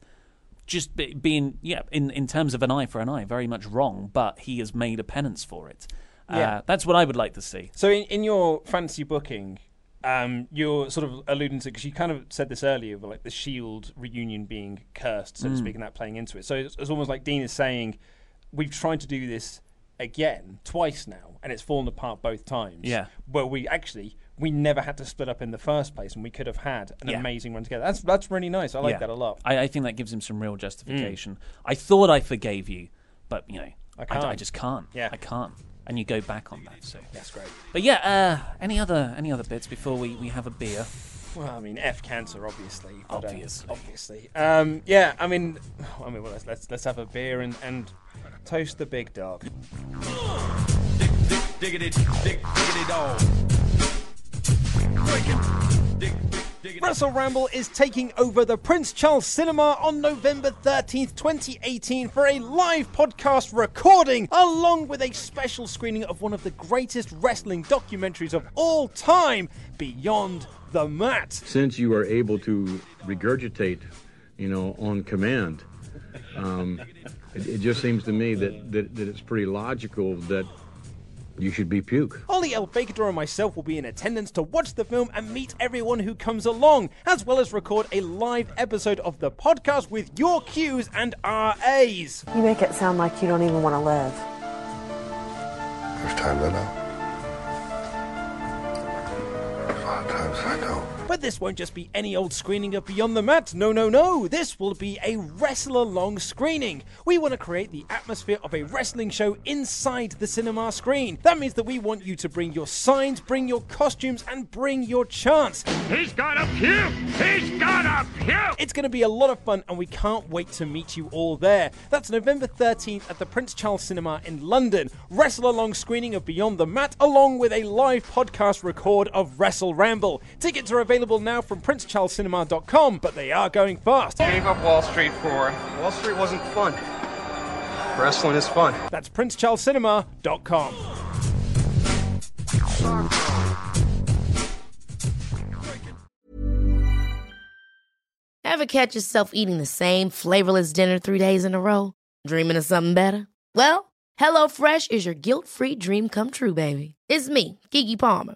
just being, yeah, in terms of an eye for an eye, very much wrong, but he has made a penance for it. Yeah. That's what I would like to see. So in your fantasy booking, you're sort of alluding to, because you kind of said this earlier, but like the Shield reunion being cursed, so to speak, and that playing into it. So it's almost like Dean is saying, we've tried to do this again, twice now, and it's fallen apart both times. Yeah. Where we never had to split up in the first place, and we could have had an amazing run together. That's really nice. I like that a lot. I think that gives him some real justification. I thought I forgave you, but, you know, I just can't. Yeah. I can't. And you go back on that. So that's great. But, yeah, any other bits before we have a beer? Well, I mean, F cancer, obviously. But, obviously. Yeah, I mean, well, let's have a beer and toast the big dog. Diggity, diggity dog. Wrestle Ramble is taking over the Prince Charles Cinema on November 13th, 2018 for a live podcast recording along with a special screening of one of the greatest wrestling documentaries of all time, Beyond the Mat. Since you are able to regurgitate, on command, it just seems to me that it's pretty logical that you should be puke. Ollie El Facador and myself will be in attendance to watch the film and meet everyone who comes along, as well as record a live episode of the podcast with your Qs and RAs. You make it sound like you don't even want to live. There's time to know. A lot of times I know. But this won't just be any old screening of Beyond the Mat, no. This will be a wrestle-along screening. We want to create the atmosphere of a wrestling show inside the cinema screen. That means that we want you to bring your signs, bring your costumes, and bring your chants. He's got a pew! He's got a pew! It's going to be a lot of fun, and we can't wait to meet you all there. That's November 13th at the Prince Charles Cinema in London. Wrestle-along screening of Beyond the Mat, along with a live podcast record of Wrestle Ramble. Tickets are available now from PrinceCharlesCinema.com, but they are going fast. I gave up Wall Street for Wall Street wasn't fun. Wrestling is fun. That's PrinceCharlesCinema.com. Ever catch yourself eating the same flavorless dinner 3 days in a row? Dreaming of something better? Well, HelloFresh is your guilt-free dream come true, baby. It's me, Keke Palmer.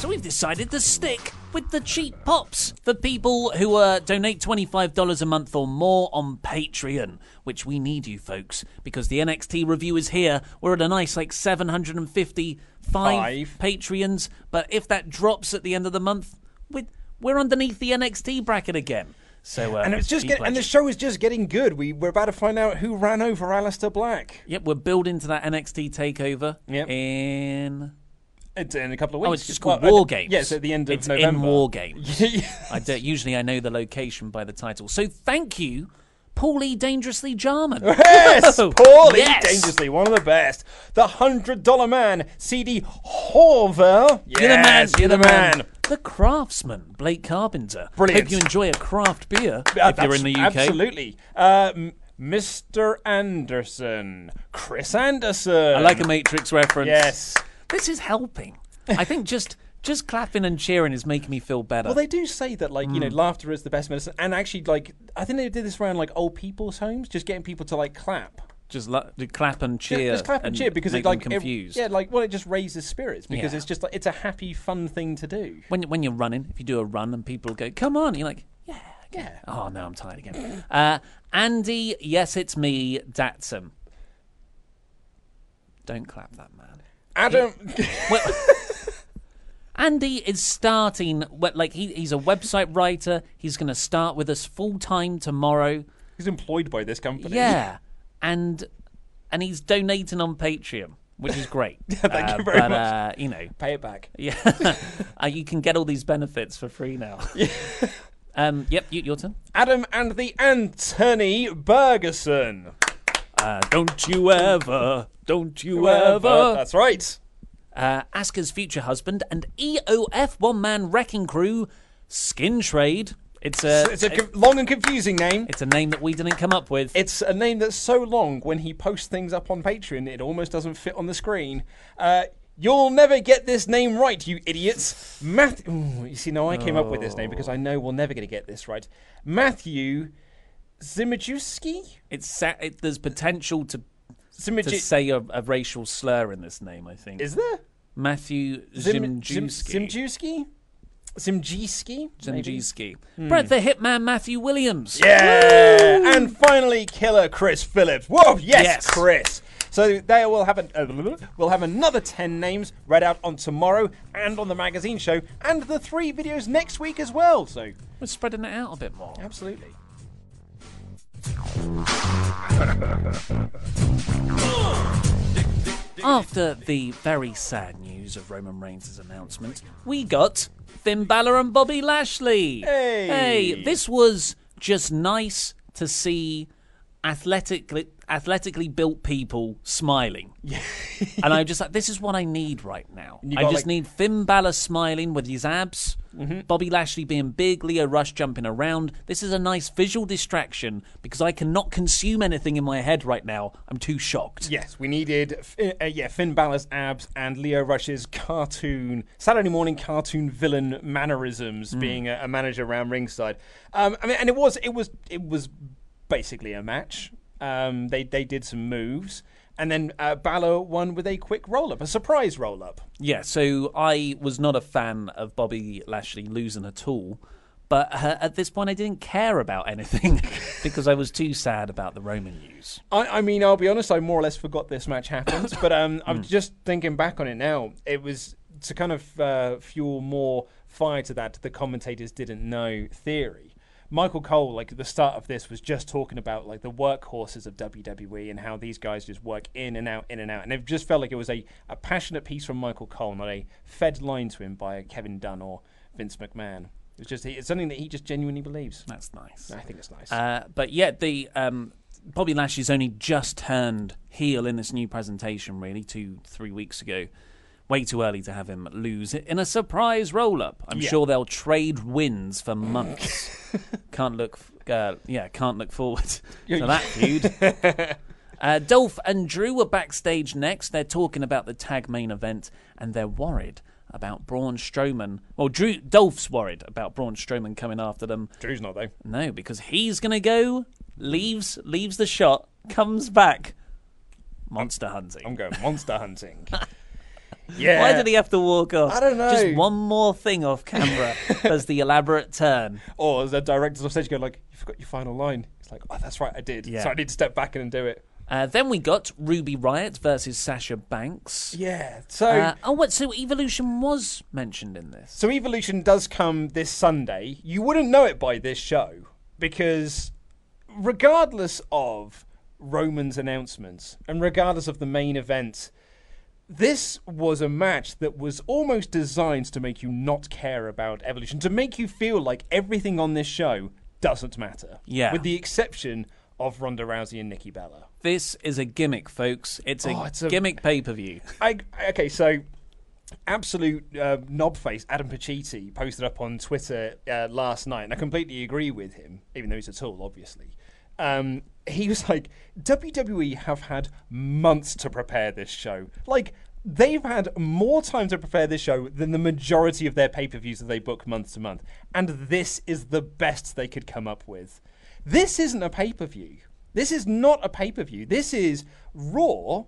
So we've decided to stick with the cheap pops for people who donate $25 a month or more on Patreon, which we need you folks, because the NXT review is here. We're at a nice 755 Patreons, but if that drops at the end of the month, we're underneath the NXT bracket again. So and it's just and the show is just getting good. We're about to find out who ran over Aleister Black. Yep, we're building to that NXT takeover in a couple of weeks. Oh, it's just called War Games. Yes, at the end of November. It's in War Games. Usually I know the location by the title. So thank you, Paulie Dangerously Jarman. Yes, Paulie Dangerously, one of the best. The $100 man, CD Horver. Yes, you're the man. The craftsman, Blake Carpenter. Brilliant. Hope you enjoy a craft beer if you're in the UK. Absolutely. Mr. Anderson, Chris Anderson. I like a Matrix reference. Yes. This is helping. I think just clapping and cheering is making me feel better. Well, they do say that, laughter is the best medicine. And actually, I think they did this around, old people's homes, just getting people to, clap. Clap and cheer. Yeah, just clap and cheer because it's like confused. It just raises spirits because it's just like it's a happy, fun thing to do. When you're running, if you do a run and people go, "Come on," you're like, "Yeah, yeah." Oh no, I'm tired again. Andy, yes, it's me, Datsum. Don't clap that man, Adam. Andy is starting. He's a website writer. He's going to start with us full time tomorrow. He's employed by this company. Yeah. And he's donating on Patreon, which is great. Thank you very much. Pay it back. Yeah, you can get all these benefits for free now. Yep, your turn. Adam and the Anthony Bergerson. Don't you ever. That's right. Asuka's future husband and EOF one-man wrecking crew, Skin Trade. It's a long and confusing name. It's a name that we didn't come up with. It's a name that's so long when he posts things up on Patreon, it almost doesn't fit on the screen. You'll never get this name right, you idiots. I came up with this name because I know we're never going to get this right. Matthew Zimajewski? There's potential to say a racial slur in this name, I think. Is there? Matthew Zimajewski? Zimjewski. Brett the Hitman Matthew Williams. Yeah. Woo! And finally, Killer Chris Phillips. Whoa, yes. Chris. So they will have we'll have another 10 names read out on tomorrow and on the magazine show and the 3 videos next week as well. So we're spreading it out a bit more. Absolutely. After the very sad news of Roman Reigns' announcement, we got Finn Balor and Bobby Lashley. Hey, this was just nice to see athletically built people smiling. And I'm just like, this is what I need right now. I just need Finn Balor smiling with his abs, Bobby Lashley being big, Lio Rush jumping around. This is a nice visual distraction because I cannot consume anything in my head right now. I'm too shocked. Yes, we needed Finn Balor's abs and Lio Rush's Saturday morning cartoon villain mannerisms, being a manager around ringside. It was basically a match. They did some moves, and then Balor won with a quick roll-up, a surprise roll-up. Yeah, so I was not a fan of Bobby Lashley losing at all, but at this point I didn't care about anything because I was too sad about the Roman news. I'll be honest, I more or less forgot this match happened, but I'm just thinking back on it now. It was to kind of fuel more fire to that the commentators didn't know theory. Michael Cole, at the start of this, was just talking about, the workhorses of WWE and how these guys just work in and out. And it just felt like it was a passionate piece from Michael Cole, not a fed line to him by Kevin Dunn or Vince McMahon. It's something that he just genuinely believes. That's nice. I think it's nice. But Bobby Lashley's only just turned heel in this new presentation, really, 2-3 weeks ago. Way too early to have him lose in a surprise roll-up. I'm sure they'll trade wins for months. Can't look forward to that feud. Dolph and Drew are backstage next. They're talking about the tag main event, and they're worried about Braun Strowman. Well, Dolph's worried about Braun Strowman coming after them. Drew's not, though. No, because he's going to go, leaves the shot, comes back. Monster hunting. I'm going monster hunting. Yeah. Why did he have to walk off? I don't know. Just one more thing off camera as the elaborate turn. Or the directors off stage go you forgot your final line. It's like, oh, that's right, I did. Yeah. So I need to step back in and do it. Then we got Ruby Riott versus Sasha Banks. Yeah. So so Evolution was mentioned in this. So Evolution does come this Sunday. You wouldn't know it by this show because regardless of Roman's announcements and regardless of the main event, this was a match that was almost designed to make you not care about Evolution, to make you feel like everything on this show doesn't matter. Yeah. With the exception of Ronda Rousey and Nikki Bella. This is a gimmick, folks. It's a gimmick pay-per-view. So absolute knobface Adam Pacitti posted up on Twitter last night, and I completely agree with him, even though he's a tool, obviously. He was like, WWE have had months to prepare this show. They've had more time to prepare this show than the majority of their pay-per-views that they book month to month. And this is the best they could come up with. This isn't a pay-per-view. This is not a pay-per-view. This is Raw,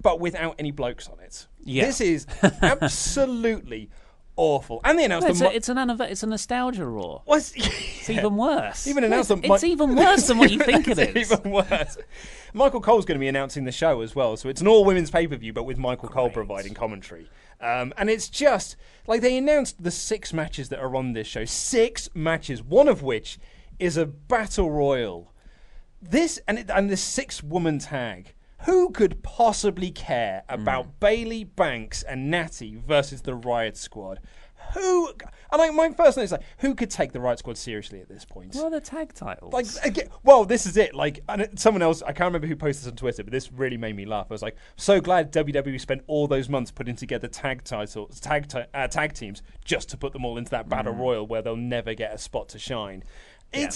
but without any blokes on it. Yeah. This is absolutely awful. And they announced it's a nostalgia Raw. Well, it's even worse. It's even worse than what you think it is. Even worse. Michael Cole's going to be announcing the show as well, so it's an all-women's pay-per-view, but with Michael Cole providing commentary. And it's just, like, they announced the 6 matches that are on this show. 6 matches, one of which is a battle royal. And the 6-woman tag. Who could possibly care about Bailey, Banks, and Natty versus the Riot Squad? My first thing is, like, who could take the Riot Squad seriously at this point? Well, the tag titles. This is it. Like, and someone else, I can't remember who posted this on Twitter, but this really made me laugh. I was like, so glad WWE spent all those months putting together tag teams, just to put them all into that battle royal where they'll never get a spot to shine. Yeah.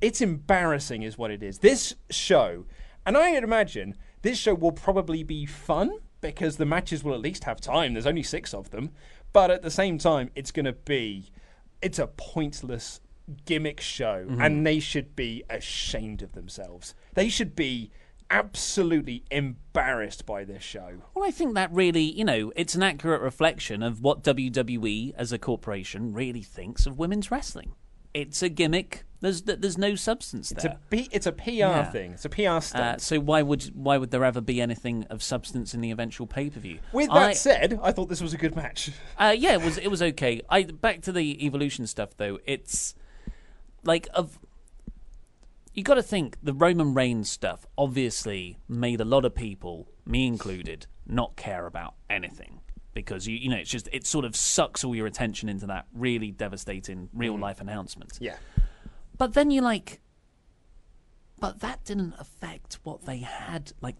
It's embarrassing, is what it is. This show, and I would imagine this show will probably be fun because the matches will at least have time. There's only 6 of them. But at the same time, it's a pointless gimmick show, and they should be ashamed of themselves. They should be absolutely embarrassed by this show. Well, I think that really, it's an accurate reflection of what WWE as a corporation really thinks of women's wrestling. It's a gimmick. There's no substance there. It's a PR thing. It's a PR stunt. So why would there ever be anything of substance in the eventual pay-per-view? With that said, I thought this was a good match. It was okay. Back to the Evolution stuff though. It's like you got to think the Roman Reigns stuff obviously made a lot of people, me included, not care about anything. Because it sort of sucks all your attention into that really devastating real life announcement. Yeah, but then you're like, but that didn't affect what they had. Like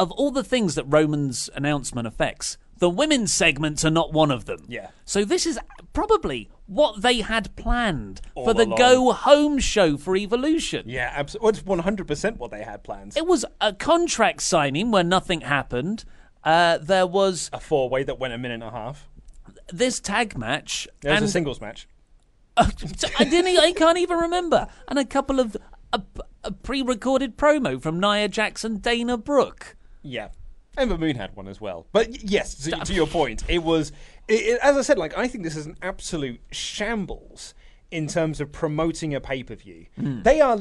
of all the things that Roman's announcement affects, the women's segments are not one of them. Yeah. So this is probably what they had planned for the go home show for Evolution. Yeah, absolutely. It's 100% what they had planned. It was a contract signing where nothing happened. There was a 4-way that went a minute and a half. This tag match. There was a singles match. I can't even remember. And a couple of a pre-recorded promo from Nia Jax and Dana Brooke. Yeah, Ember Moon had one as well. But yes, to your point, it was. As I said, I think this is an absolute shambles in terms of promoting a pay-per-view. Mm. They are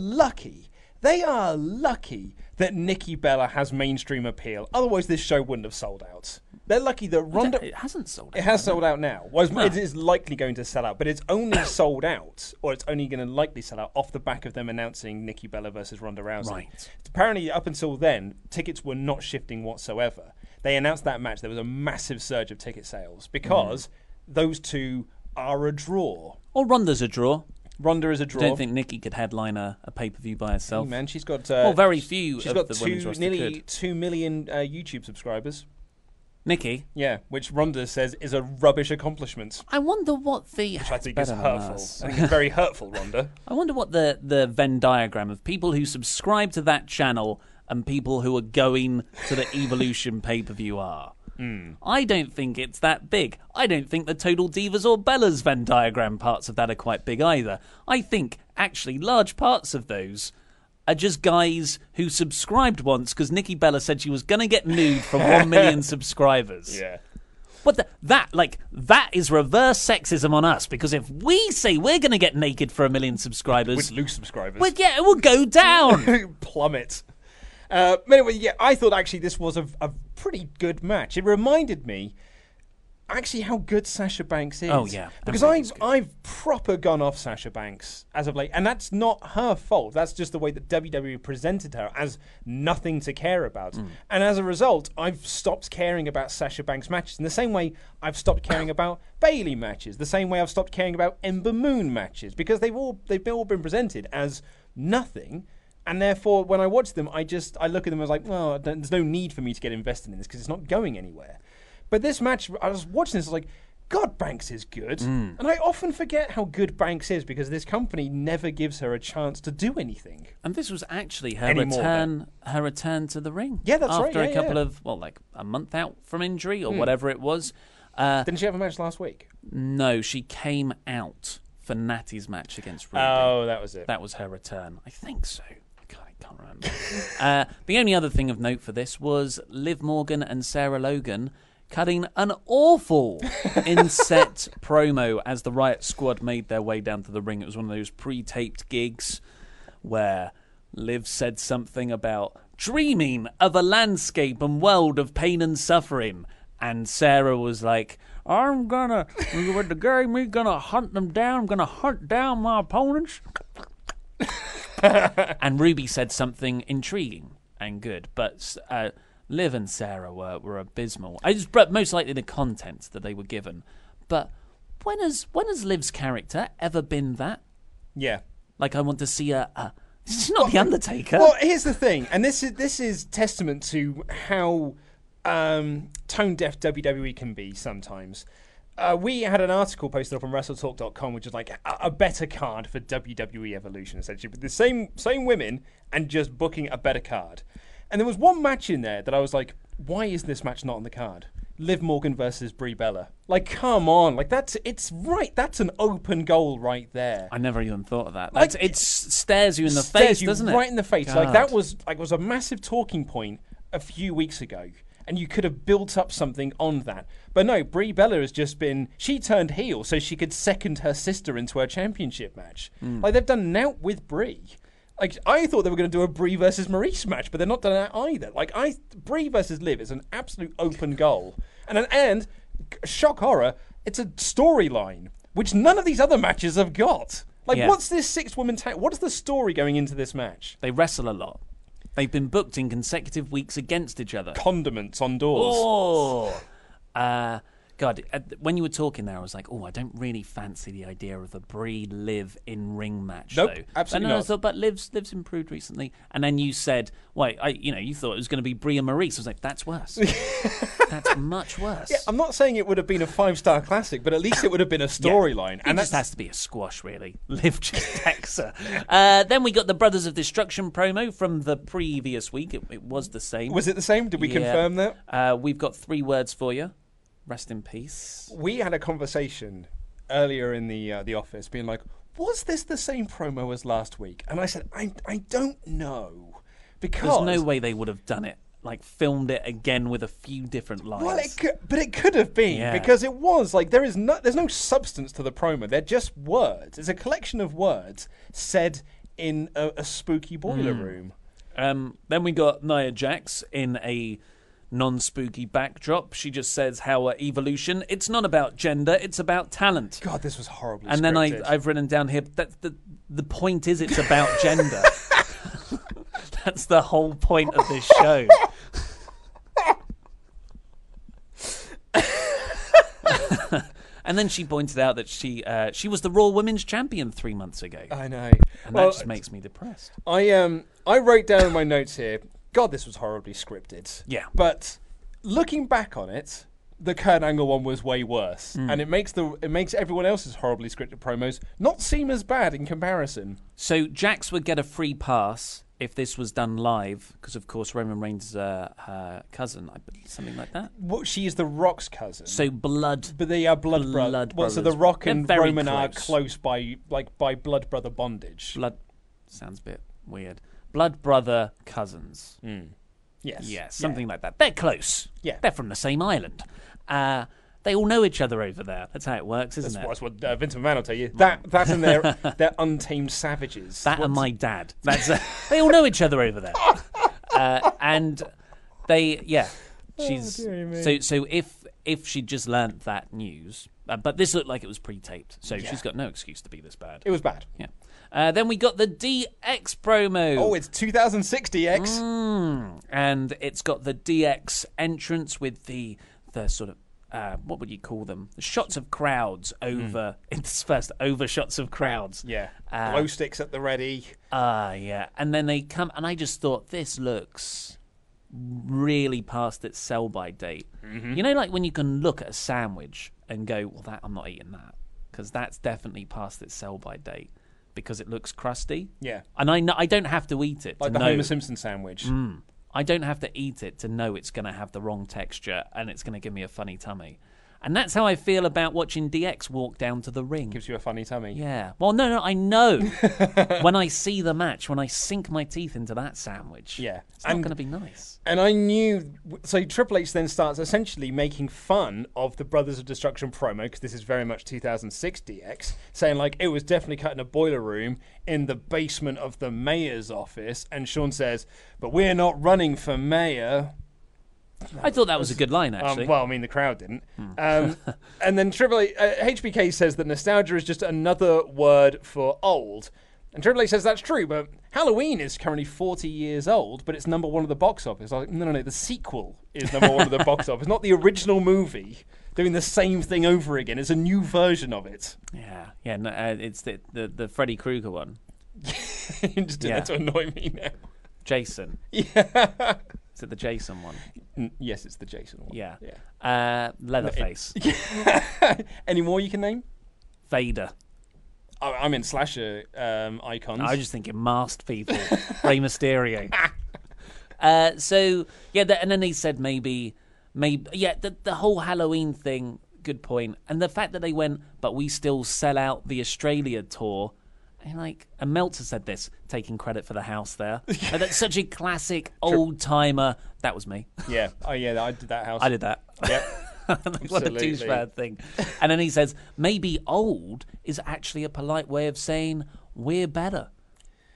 lucky that Nikki Bella has mainstream appeal. Otherwise, this show wouldn't have sold out. They're lucky that Ronda... It hasn't sold out. It has sold out now. Well, it is likely going to sell out, but it's only sold out, or it's only going to likely sell out off the back of them announcing Nikki Bella versus Ronda Rousey. Right. Apparently, up until then, tickets were not shifting whatsoever. They announced that match. There was a massive surge of ticket sales because those two are a draw. Or Ronda's a draw. Ronda is a draw. I don't think Nikki could headline a pay-per-view by herself. Hey man, she's got very few. She's got the nearly 2 million YouTube subscribers. Nikki, yeah, which Ronda says is a rubbish accomplishment. I wonder what the which I think is hurtful. I think it's very hurtful, Ronda. I wonder what the Venn diagram of people who subscribe to that channel and people who are going to the Evolution pay-per-view are. Mm. I don't think it's that big. I don't think the Total Divas or Bellas Venn diagram parts of that are quite big either. I think, actually, large parts of those are just guys who subscribed once because Nikki Bella said she was going to get nude from 1 million subscribers. Yeah. But that is reverse sexism on us, because if we say we're going to get naked for 1 million subscribers... We'd lose subscribers. It will go down. Plummet. Anyway, yeah, I thought actually this was a pretty good match. It reminded me actually how good Sasha Banks is. Oh, yeah. Because I've proper gone off Sasha Banks as of late. And that's not her fault. That's just the way that WWE presented her as nothing to care about. Mm. And as a result, I've stopped caring about Sasha Banks matches in the same way I've stopped caring about Bayley matches, the same way I've stopped caring about Ember Moon matches, because they've all been presented as nothing. And therefore, when I watch them, I look at them and I was like, well, there's no need for me to get invested in this because it's not going anywhere. But this match, I was watching this, I was like, God, Banks is good. Mm. And I often forget how good Banks is because this company never gives her a chance to do anything. And this was actually her return to the ring. Yeah, that's right. After a couple of, a month out from injury or whatever it was. Didn't she have a match last week? No, she came out for Natty's match against Ruby. Oh, that was it. That was her return. I think so. can't remember. The only other thing of note for this was Liv Morgan and Sarah Logan cutting an awful inset promo as the Riot Squad made their way down to the ring. It was one of those pre-taped gigs where Liv said something about dreaming of a landscape and world of pain and suffering. And Sarah was like, we're gonna hunt them down. I'm gonna hunt down my opponents. And Ruby said something intriguing and good, but Liv and Sarah were abysmal. I just most likely the content that they were given. But when has Liv's character ever been that? Yeah, like I want to see a she's not The Undertaker. Well, here's the thing, and this is testament to how tone-deaf WWE can be sometimes. We had an article posted up on WrestleTalk.com, which is like a better card for WWE Evolution, essentially, with the same women and just booking a better card. And there was one match in there that I was like, why is this match not on the card? Liv Morgan versus Brie Bella. Like, come on. Like, that's an open goal right there. I never even thought of that. Like, it stares you in the face, doesn't it? Right in the face. God. Like, that was a massive talking point a few weeks ago. And you could have built up something on that. But no, Brie Bella has just been... She turned heel so she could second her sister into her championship match. Mm. Like, they've done out with Brie. Like, I thought they were going to do a Brie versus Maryse match, but they're not done that either. Like, Brie versus Liv is an absolute open goal. And shock horror, it's a storyline, which none of these other matches have got. Like, What's this six-woman tag? What's the story going into this match? They wrestle a lot. They've been booked in consecutive weeks against each other. Condiments on doors. Oh, God. When you were talking there, I was like, I don't really fancy the idea of a Brie-Liv in-ring match, though. Nope, absolutely not. But Liv's improved recently. And then you said, you thought it was going to be Brie and Maryse. I was like, that's worse. That's much worse. Yeah, I'm not saying it would have been a 5-star classic, but at least it would have been a storyline. Yeah, and that has to be a squash, really. Liv just decks her. Then we got the Brothers of Destruction promo from the previous week. It was the same. Was it the same? Did we confirm that? We've got 3 words for you. Rest in peace. We had a conversation earlier in the office being like, was this the same promo as last week? And I said, I don't know. Because... There's no way they would have done it. Like, filmed it again with a few different lines. Well, it could have been, because it was, like, there's no substance to the promo. They're just words. It's a collection of words said in a spooky boiler room. Then we got Nia Jax in a... non-spooky backdrop. She just says how evolution, it's not about gender, it's about talent. God, this was horribly and scripted. Then I've written down here that the point is it's about gender. That's the whole point of this show. And then she pointed out that she was the Raw Women's Champion 3 months ago. I know. And that just makes me depressed. I wrote down in my notes here, God, this was horribly scripted. Yeah. But looking back on it, the Kurt Angle one was way worse. Mm. And it makes everyone else's horribly scripted promos not seem as bad in comparison. So Jax would get a free pass if this was done live, because, of course, Roman Reigns is her cousin, I believe, something like that. Well, she is The Rock's cousin. So blood. But they are blood brothers. Well, so The Rock and Roman are close by blood brother bondage. Blood sounds a bit weird. Blood brother cousins. Mm. Yes, something like that. They're close. Yeah. They're from the same island. They all know each other over there. That's how it works, isn't it? That's what Vince McMahon will tell you. That and they're untamed savages. That and my dad. They all know each other over there. And they, yeah. She's, so if she just learnt that news, but this looked like it was pre-taped, so she's got no excuse to be this bad. It was bad. Yeah. Then we got the DX promo. Oh, it's 2006 DX. Mm. And it's got the DX entrance with the sort of, what would you call them? The shots of crowds over. It's first over shots of crowds. Yeah. Glow sticks at the ready. And then they come, and I just thought, this looks really past its sell-by date. Mm-hmm. You know, like when you can look at a sandwich and go, well, that I'm not eating that, because that's definitely past its sell-by date. Because it looks crusty. Yeah. And I don't have to eat it. Like the Homer Simpson sandwich. Mm. I don't have to eat it to know it's going to have the wrong texture and it's going to give me a funny tummy. And that's how I feel about watching DX walk down to the ring. Gives you a funny tummy. Yeah. Well, no, I know. When I see the match, when I sink my teeth into that sandwich, yeah, it's not going to be nice. And I knew... So Triple H then starts essentially making fun of the Brothers of Destruction promo, because this is very much 2006 DX, saying, like, it was definitely cut in a boiler room in the basement of the mayor's office. And Sean says, but we're not running for mayor... I thought that was a good line, actually. Well, I mean, the crowd didn't. And then Triple H, HBK says that nostalgia is just another word for old. And Triple H says that's true, but Halloween is currently 40 years old, but it's number one of the box office. I was like, no, the sequel is number one of the box office, not the original movie. Doing the same thing over again. It's a new version of it. Yeah. No, it's the Freddy Krueger one. You just did that to annoy me now. Jason. Yeah. Is it the Jason one? Yes, it's the Jason one. Yeah. Leatherface. Any more you can name? Vader. I'm in slasher icons. I was just thinking masked people. Rey Mysterio. And then they said maybe. Yeah, the whole Halloween thing, good point. And the fact that they went, but we still sell out the Australia tour. And Meltzer said this, taking credit for the house there. That's such a classic old timer. That was me. Yeah. Oh yeah, I did that house. I did that. Yeah. What a douchebag thing. And then he says, maybe old is actually a polite way of saying we're better.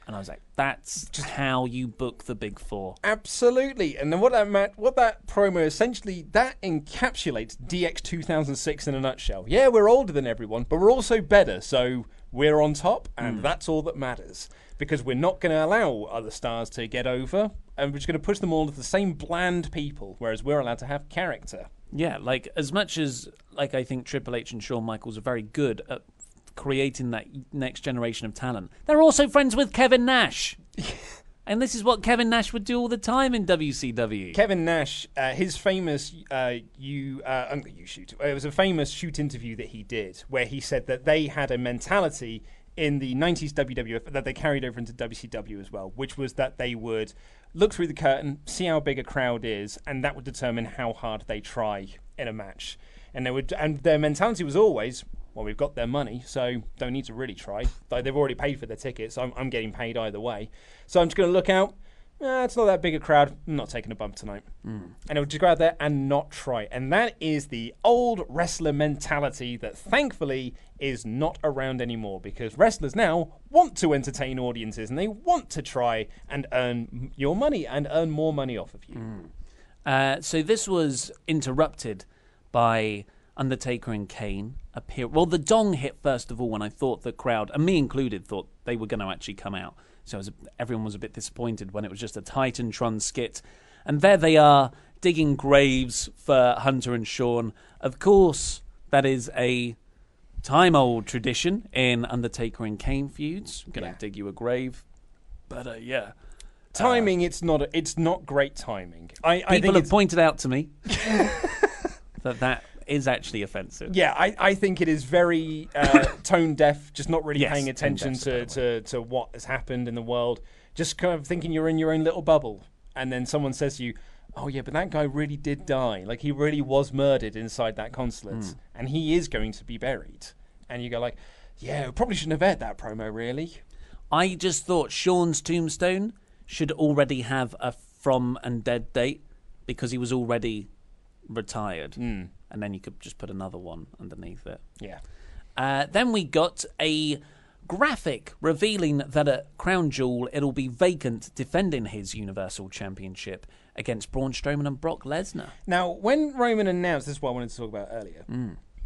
And I was like, that's just how you book the Big Four. Absolutely. And then what that promo essentially, that encapsulates DX 2006 in a nutshell. Yeah, we're older than everyone, but we're also better. So we're on top, and that's all that matters. Because we're not going to allow other stars to get over, and we're just going to push them all to the same bland people, whereas we're allowed to have character. Yeah, as much as I think Triple H and Shawn Michaels are very good at creating that next generation of talent, they're also friends with Kevin Nash. And this is what Kevin Nash would do all the time in WCW. Kevin Nash, his famous it was a famous shoot interview that he did where he said that they had a mentality in the 90s WWF that they carried over into WCW as well, which was that they would look through the curtain, see how big a crowd is, and that would determine how hard they try in a match. And their mentality was always, well, we've got their money, so don't need to really try. Like, they've already paid for their tickets. I'm getting paid either way. So I'm just going to look out. It's not that big a crowd. I'm not taking a bump tonight. And I'll just go out there and not try. And that is the old wrestler mentality that thankfully is not around anymore, because wrestlers now want to entertain audiences and they want to try and earn your money and earn more money off of you. So this was interrupted by Undertaker and Kane appear. Well, the dong hit first of all when I thought the crowd, and me included, thought they were going to actually come out. So everyone was a bit disappointed when it was just a Titantron skit. And there they are, digging graves for Hunter and Shawn. Of course, that is a time-old tradition in Undertaker and Kane feuds. I'm going to dig you a grave. But timing, it's not great timing. People have pointed out to me that is actually offensive. Yeah, I think it is very tone deaf, just not really paying attention to what has happened in the world, just kind of thinking you're in your own little bubble. And then someone says to you, oh yeah, but that guy really did die. Like, he really was murdered inside that consulate, and he is going to be buried. And you go like, yeah, we probably shouldn't have aired that promo, really. I just thought Sean's tombstone should already have a from and dead date because he was already retired. And then you could just put another one underneath it. Yeah. Then we got a graphic revealing that at Crown Jewel, it'll be Vacant defending his Universal Championship against Braun Strowman and Brock Lesnar. Now, when Roman announced, this is what I wanted to talk about earlier.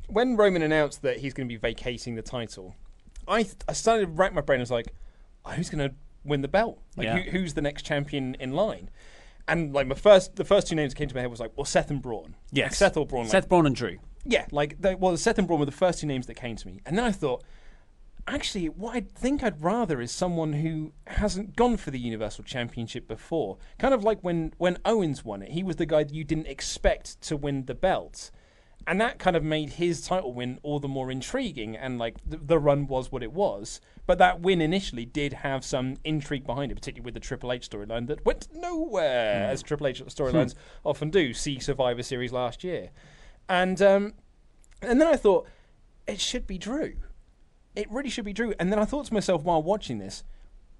When Roman announced that he's going to be vacating the title, I started to rack my brain. I was like, who's going to win the belt? Who's the next champion in line? And the first two names that came to my head was Seth and Braun. Yes. Seth or Braun. Seth, Braun and Drew. Yeah, Seth and Braun were the first two names that came to me. And then I thought, actually, what I think I'd rather is someone who hasn't gone for the Universal Championship before. Kind of like when Owens won it, he was the guy that you didn't expect to win the belt. And that kind of made his title win all the more intriguing, and the run was what it was. But that win initially did have some intrigue behind it, particularly with the Triple H storyline that went nowhere, as Triple H storylines often do. See Survivor Series last year. And And then I thought, it should be Drew. It really should be Drew. And then I thought to myself while watching this,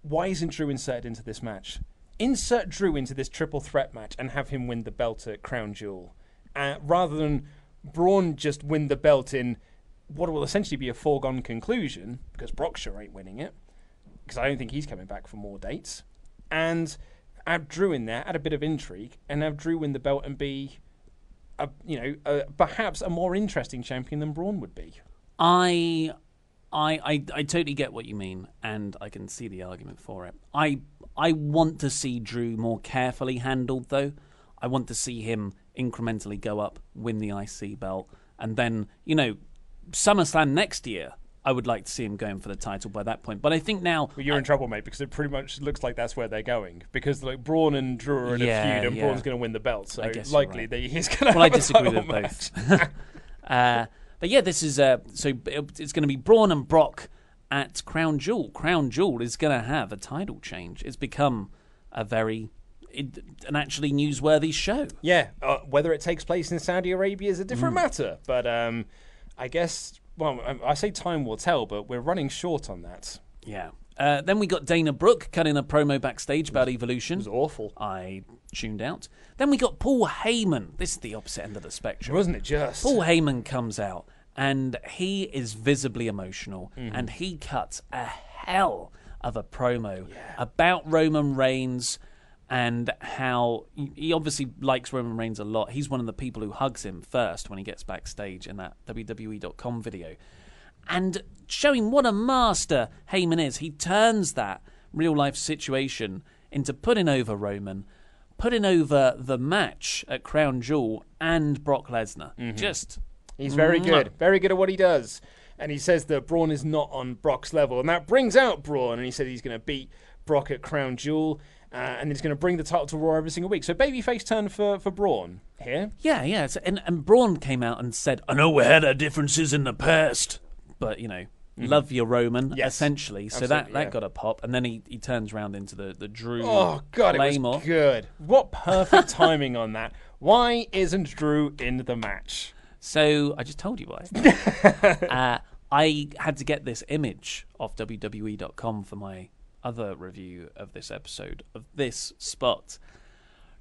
why isn't Drew inserted into this match? Insert Drew into this triple threat match and have him win the belt at Crown Jewel, rather than Braun just win the belt in what will essentially be a foregone conclusion, because Brock sure ain't winning it, because I don't think he's coming back for more dates. And have Drew in there, add a bit of intrigue, and have Drew win the belt and be, perhaps a more interesting champion than Braun would be. I totally get what you mean, and I can see the argument for it. I want to see Drew more carefully handled, though. I want to see him incrementally go up, win the IC belt, and then, SummerSlam next year, I would like to see him going for the title by that point. But I think now... Well, you're in trouble, mate, because it pretty much looks like that's where they're going. Because Braun and Drew are in a feud, and Braun's going to win the belt. So likely right. that he's going to have a title match. Well, I disagree with both. But yeah, this is... so it's going to be Braun and Brock at Crown Jewel. Crown Jewel is going to have a title change. It's become a very... an actually newsworthy show. Yeah. Whether it takes place in Saudi Arabia is a different matter. But I guess... Well, I say time will tell, but we're running short on that. Yeah. Then we got Dana Brooke cutting a promo backstage about Evolution. It was awful. I tuned out. Then we got Paul Heyman. This is the opposite end of the spectrum. Wasn't it just? Paul Heyman comes out, and he is visibly emotional, and he cuts a hell of a promo about Roman Reigns and how he obviously likes Roman Reigns a lot. He's one of the people who hugs him first when he gets backstage in that WWE.com video. And showing what a master Heyman is, he turns that real-life situation into putting over Roman, putting over the match at Crown Jewel and Brock Lesnar. Mm-hmm. He's very good. Very good at what he does. And he says that Braun is not on Brock's level. And that brings out Braun. And he said he's going to beat Brock at Crown Jewel. And it's going to bring the title to Raw every single week. So babyface turn for Braun here. Yeah. So, and Braun came out and said, I know we had our differences in the past, but, love your Roman, essentially. Absolutely, so that got a pop. And then he turns around into the Drew Claymore. Oh, God, it was good. What perfect timing on that. Why isn't Drew in the match? So I just told you why. I had to get this image off WWE.com for my... other review of this episode of this spot.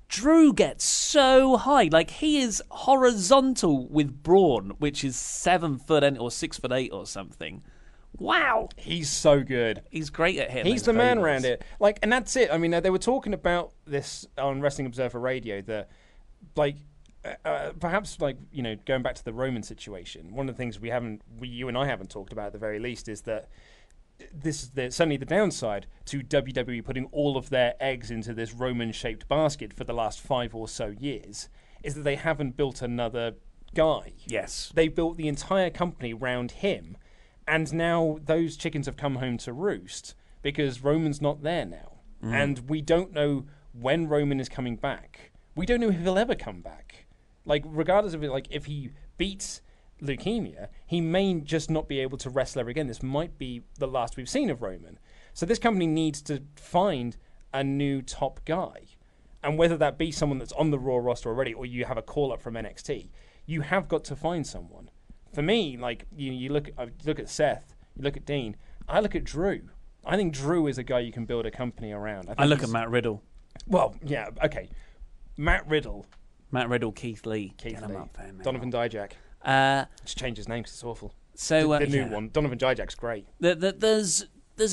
Drew gets so high, he is horizontal with Braun, which is 7'8" or 6'8" or something. Wow, he's so good. He's great at hitting. He's the man around it. And that's it. I mean, they were talking about this on Wrestling Observer Radio that, perhaps, going back to the Roman situation. One of the things you and I haven't talked about at the very least, is that. This is certainly the downside to WWE putting all of their eggs into this Roman-shaped basket for the last 5 or so years, is that they haven't built another guy. Yes. They built the entire company around him, and now those chickens have come home to roost because Roman's not there now. Mm. And we don't know when Roman is coming back. We don't know if he'll ever come back. Regardless of it, if he beats... leukemia, he may just not be able to wrestle ever again. This might be the last we've seen of Roman. So this company needs to find a new top guy. And whether that be someone that's on the Raw roster already or you have a call-up from NXT, you have got to find someone. For me, you look at Seth, you look at Dean, I look at Drew. I think Drew is a guy you can build a company around. I look at Matt Riddle. Well, yeah, okay. Matt Riddle, Keith Lee. Get him up there, man. Donovan Dijak. Just change his name because it's awful. So the new one, Donovan Dijak's great. There's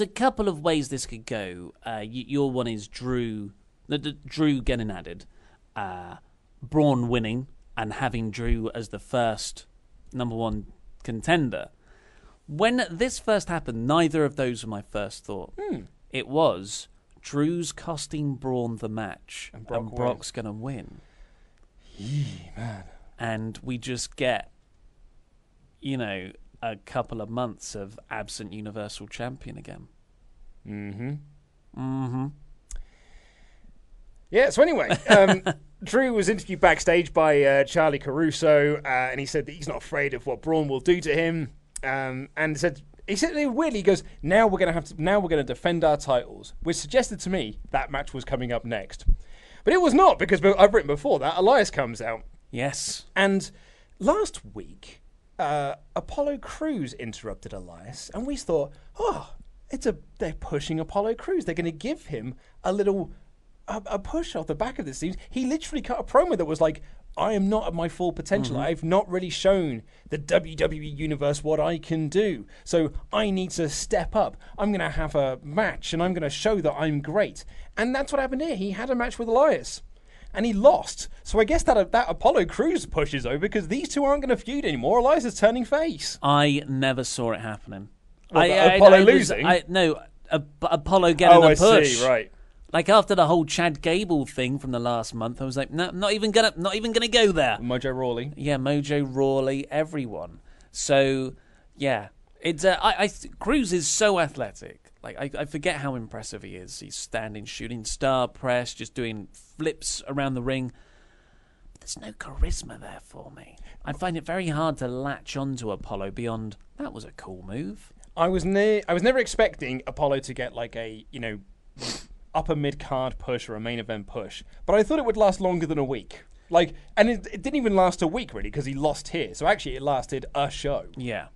a couple of ways this could go. Your one is Drew, Drew getting added, Braun winning and having Drew as the first #1 contender. When this first happened, neither of those were my first thought. It was Drew's costing Braun the match, and Brock's going to win. Yee, man. And we just get. A couple of months of absent Universal Champion again. Yeah, so anyway, Drew was interviewed backstage by Charlie Caruso, and he said that he's not afraid of what Braun will do to him. And he said weirdly, he goes, now we're going to defend our titles, which suggested to me that match was coming up next. But it was not, because I've written before that, Elias comes out. Yes. And last week... Apollo Crews interrupted Elias, and we thought, oh, they're pushing Apollo Crews. They're going to give him a push off the back of this. He literally cut a promo that was like, I am not at my full potential. Mm-hmm. I've not really shown the WWE Universe what I can do. So I need to step up. I'm going to have a match, and I'm going to show that I'm great. And that's what happened here. He had a match with Elias, and he lost. So I guess that Apollo Crews push is over because these two aren't going to feud anymore. Elias is turning face. I never saw it happening. Apollo getting a push. I see, right. Like after the whole Chad Gable thing from the last month, I was like, no, not even gonna go there. Mojo Rawley, yeah, Mojo Rawley, everyone. So, yeah, it's Crews is so athletic. Like I forget how impressive he is. He's standing, shooting star press, just doing flips around the ring. But there's no charisma there for me. I find it very hard to latch onto Apollo beyond that was a cool move. I was never expecting Apollo to get like a upper mid-card push or a main event push, but I thought it would last longer than a week. And it didn't even last a week, really, because he lost here. So actually it lasted a show. Yeah.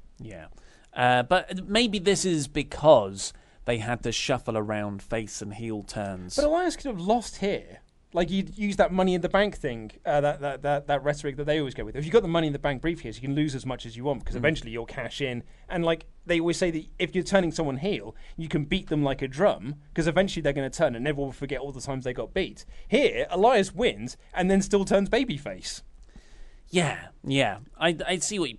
But maybe this is because they had to shuffle around face and heel turns. But Elias could have lost here. Like, you'd use that money in the bank thing, that rhetoric that they always go with. If you've got the money in the bank briefcase, you can lose as much as you want because eventually you'll cash in. And, like, they always say that if you're turning someone heel, you can beat them like a drum because eventually they're going to turn and everyone will forget all the times they got beat. Here, Elias wins and then still turns babyface. Yeah. I see what you...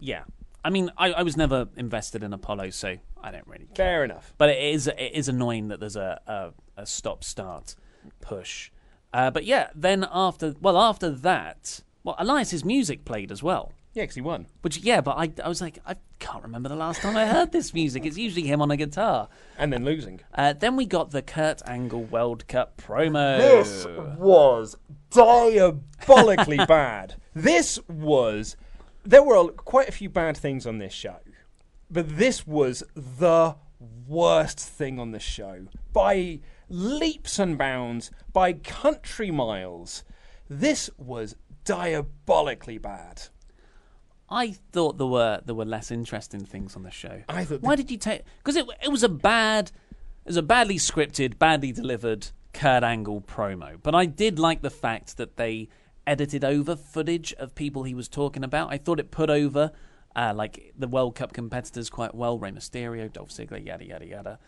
Yeah. I mean, I was never invested in Apollo, so I don't really care. Fair enough. But it is annoying that there's a stop-start push. But yeah, then after that, Elias's music played as well. Yeah, because he won. Which, yeah, but I was like, I can't remember the last time I heard this music. It's usually him on a guitar. And then losing. Then we got the Kurt Angle World Cup promo. This was diabolically bad. There were quite a few bad things on this show, but this was the worst thing on the show. By leaps and bounds, by country miles. This was diabolically bad. I thought there were less interesting things on the show. Why did you take? Because it was a badly scripted, badly delivered Kurt Angle promo. But I did like the fact that they edited over footage of people he was talking about. I thought it put over like the World Cup competitors quite well. Rey Mysterio, Dolph Ziggler, yada yada yada.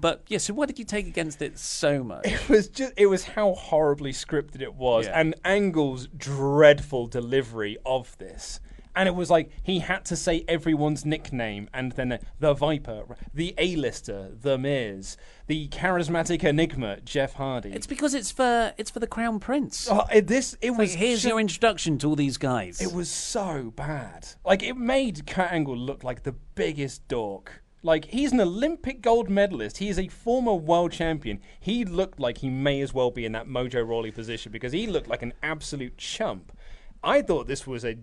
But yeah, so what did you take against it so much? It was how horribly scripted it was, and Angle's dreadful delivery of this. And it was like he had to say everyone's nickname, and then the Viper, the A-lister, the Miz, the charismatic enigma, Jeff Hardy. It's because it's for the Crown Prince. Here's your introduction to all these guys. It was so bad. Like, it made Kurt Angle look like the biggest dork. Like, he's an Olympic gold medalist. He is a former world champion. He looked like he may as well be in that Mojo Rawley position because he looked like an absolute chump. I thought this was a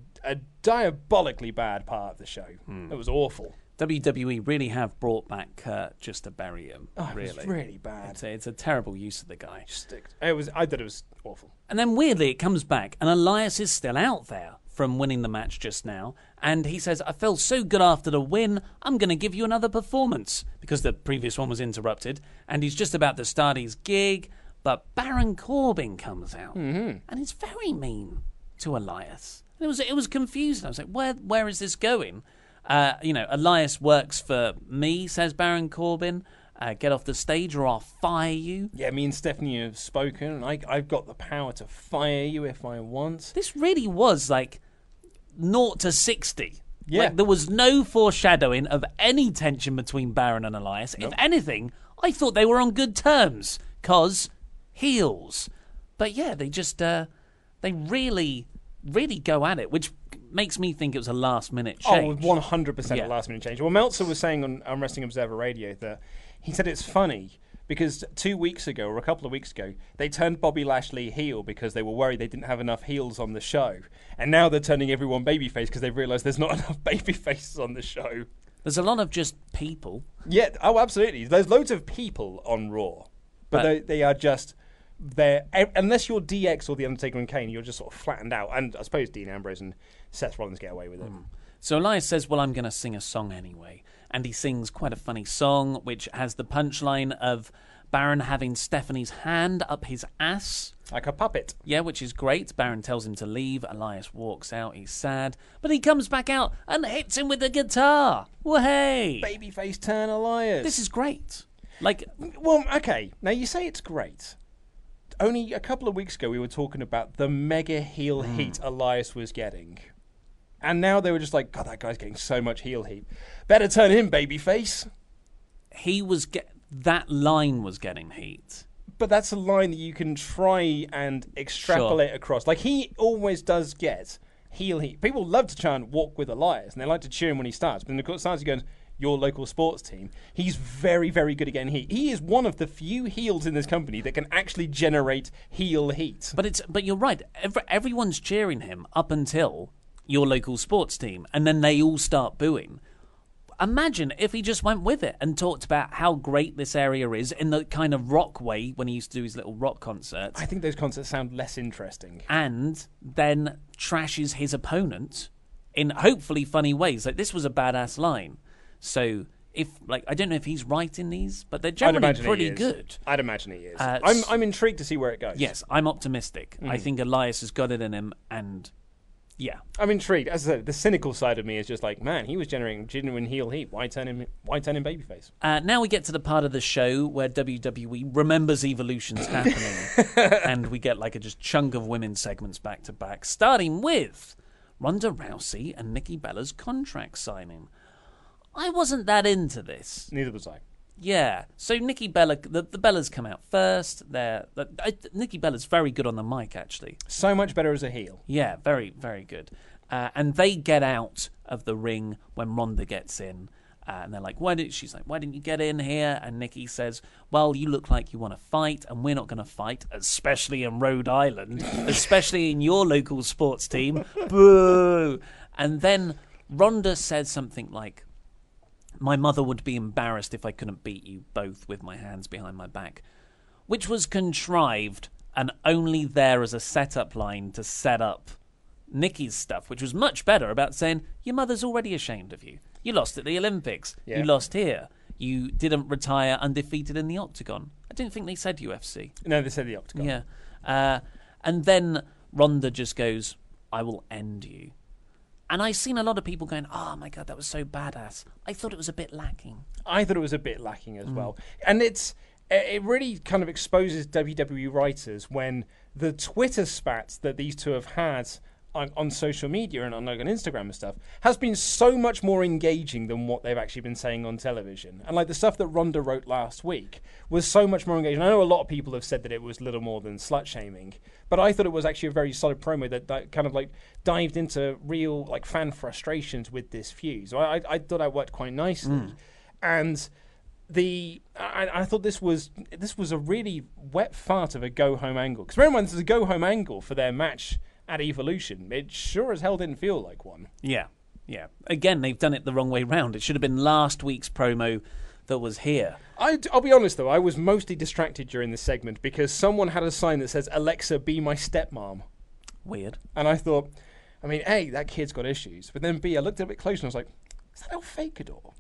diabolically bad part of the show. It was awful. WWE really have brought back Kurt just to bury him. It was really bad. It's a terrible use of the guy. I thought it was awful. And then weirdly, it comes back, and Elias is still out there from winning the match just now, and he says, I felt so good after the win, I'm going to give you another performance, because the previous one was interrupted, and he's just about to start his gig, but Baron Corbin comes out, and he's very mean to Elias. It was confusing. I was like, where is this going? Elias works for me, says Baron Corbin. Get off the stage or I'll fire you. Yeah, me and Stephanie have spoken, and I've got the power to fire you if I want. This really was like 0 to 60. Yeah. Like, there was no foreshadowing of any tension between Baron and Elias. Nope. If anything, I thought they were on good terms, because heels. But yeah, they just, they really, really go at it, which makes me think it was a last-minute change. Oh, 100% a last-minute change. Well, Meltzer was saying on Wrestling Observer Radio that he said it's funny because 2 weeks ago or a couple of weeks ago they turned Bobby Lashley heel because they were worried they didn't have enough heels on the show, and now they're turning everyone babyface because they've realised there's not enough babyfaces on the show. There's a lot of just people. Yeah, oh absolutely. There's loads of people on Raw, but they are just there. Unless you're DX or The Undertaker and Kane, you're just sort of flattened out, and I suppose Dean Ambrose and Seth Rollins get away with it. Mm. So Elias says, well, I'm going to sing a song anyway. And he sings quite a funny song, which has the punchline of Baron having Stephanie's hand up his ass. Like a puppet. Yeah, which is great. Baron tells him to leave. Elias walks out. He's sad. But he comes back out and hits him with the guitar. Well, hey. Babyface turn Elias. This is great. Like, well, okay. Now, you say it's great. Only a couple of weeks ago, we were talking about the mega heel heat Elias was getting. And now they were just like, God, that guy's getting so much heel heat. Better turn him, babyface. He was that line was getting heat. But that's a line that you can try and extrapolate across. Like, he always does get heel heat. People love to try and walk with Elias, and they like to cheer him when he starts. But when he starts, he goes, your local sports team. He's very, very good at getting heat. He is one of the few heels in this company that can actually generate heel heat. But you're right. Everyone's cheering him up until your local sports team, and then they all start booing. Imagine if he just went with it and talked about how great this area is in the kind of rock way when he used to do his little rock concerts. I think those concerts sound less interesting. And then trashes his opponent in hopefully funny ways. Like, this was a badass line. So if, like, I don't know if he's right in these, but they're generally pretty good. I'd imagine he is. I'm intrigued to see where it goes. Yes, I'm optimistic. I think Elias has got it in him, and yeah, I'm intrigued. As I said, the cynical side of me is just like, man, he was generating genuine heel heat. Why turn him babyface? Now we get to the part of the show where WWE remembers Evolution's happening, and we get like a just chunk of women's segments back to back, starting with Ronda Rousey and Nikki Bella's contract signing. I wasn't that into this. Neither was I. Yeah. So Nikki Bella, the Bellas come out first. Nikki Bella's very good on the mic, actually. So much better as a heel. Yeah, very, very good. And they get out of the ring when Ronda gets in. And they're like, she's like, why didn't you get in here? And Nikki says, well, you look like you want to fight, and we're not going to fight, especially in Rhode Island, especially in your local sports team. Boo! And then Ronda says something like, my mother would be embarrassed if I couldn't beat you both with my hands behind my back, which was contrived and only there as a setup line to set up Nikki's stuff, which was much better about saying, your mother's already ashamed of you. You lost at the Olympics. Yeah. You lost here. You didn't retire undefeated in the Octagon. I didn't think they said UFC. No, they said the Octagon. Yeah. And then Ronda just goes, I will end you. And I've seen a lot of people going, oh, my God, that was so badass. I thought it was a bit lacking. I thought it was a bit lacking as well. And it really kind of exposes WWE writers when the Twitter spats that these two have had on social media and on Instagram and stuff has been so much more engaging than what they've actually been saying on television. And like the stuff that Ronda wrote last week was so much more engaging. I know a lot of people have said that it was little more than slut-shaming, but I thought it was actually a very solid promo that kind of like dived into real like fan frustrations with this feud. So I thought that worked quite nicely. And I thought this was a really wet fart of a go-home angle. Because remember, this is a go-home angle for their match at Evolution. It sure as hell didn't feel like one. Yeah, yeah. Again, they've done it the wrong way round. It should have been last week's promo that was here. I'll be honest, though. I was mostly distracted during this segment because someone had a sign that says, Alexa, be my stepmom. Weird. And I thought, I mean, A, that kid's got issues. But then B, I looked at it a bit closer and I was like, is that El Fakador?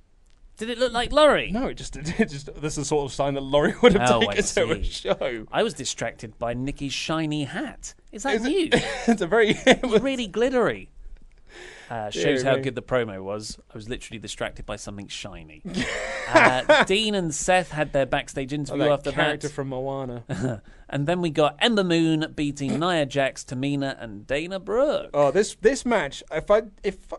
Did it look like Laurie? No, it just that's the sort of sign that Laurie would have taken to a show. I was distracted by Nikki's shiny hat. Is that new? It's really glittery. Shows how good the promo was. I was literally distracted by something shiny. Dean and Seth had their backstage interview after that. Character from Moana. And then we got Ember Moon beating Nia Jax, Tamina, and Dana Brooke. Oh, this match! If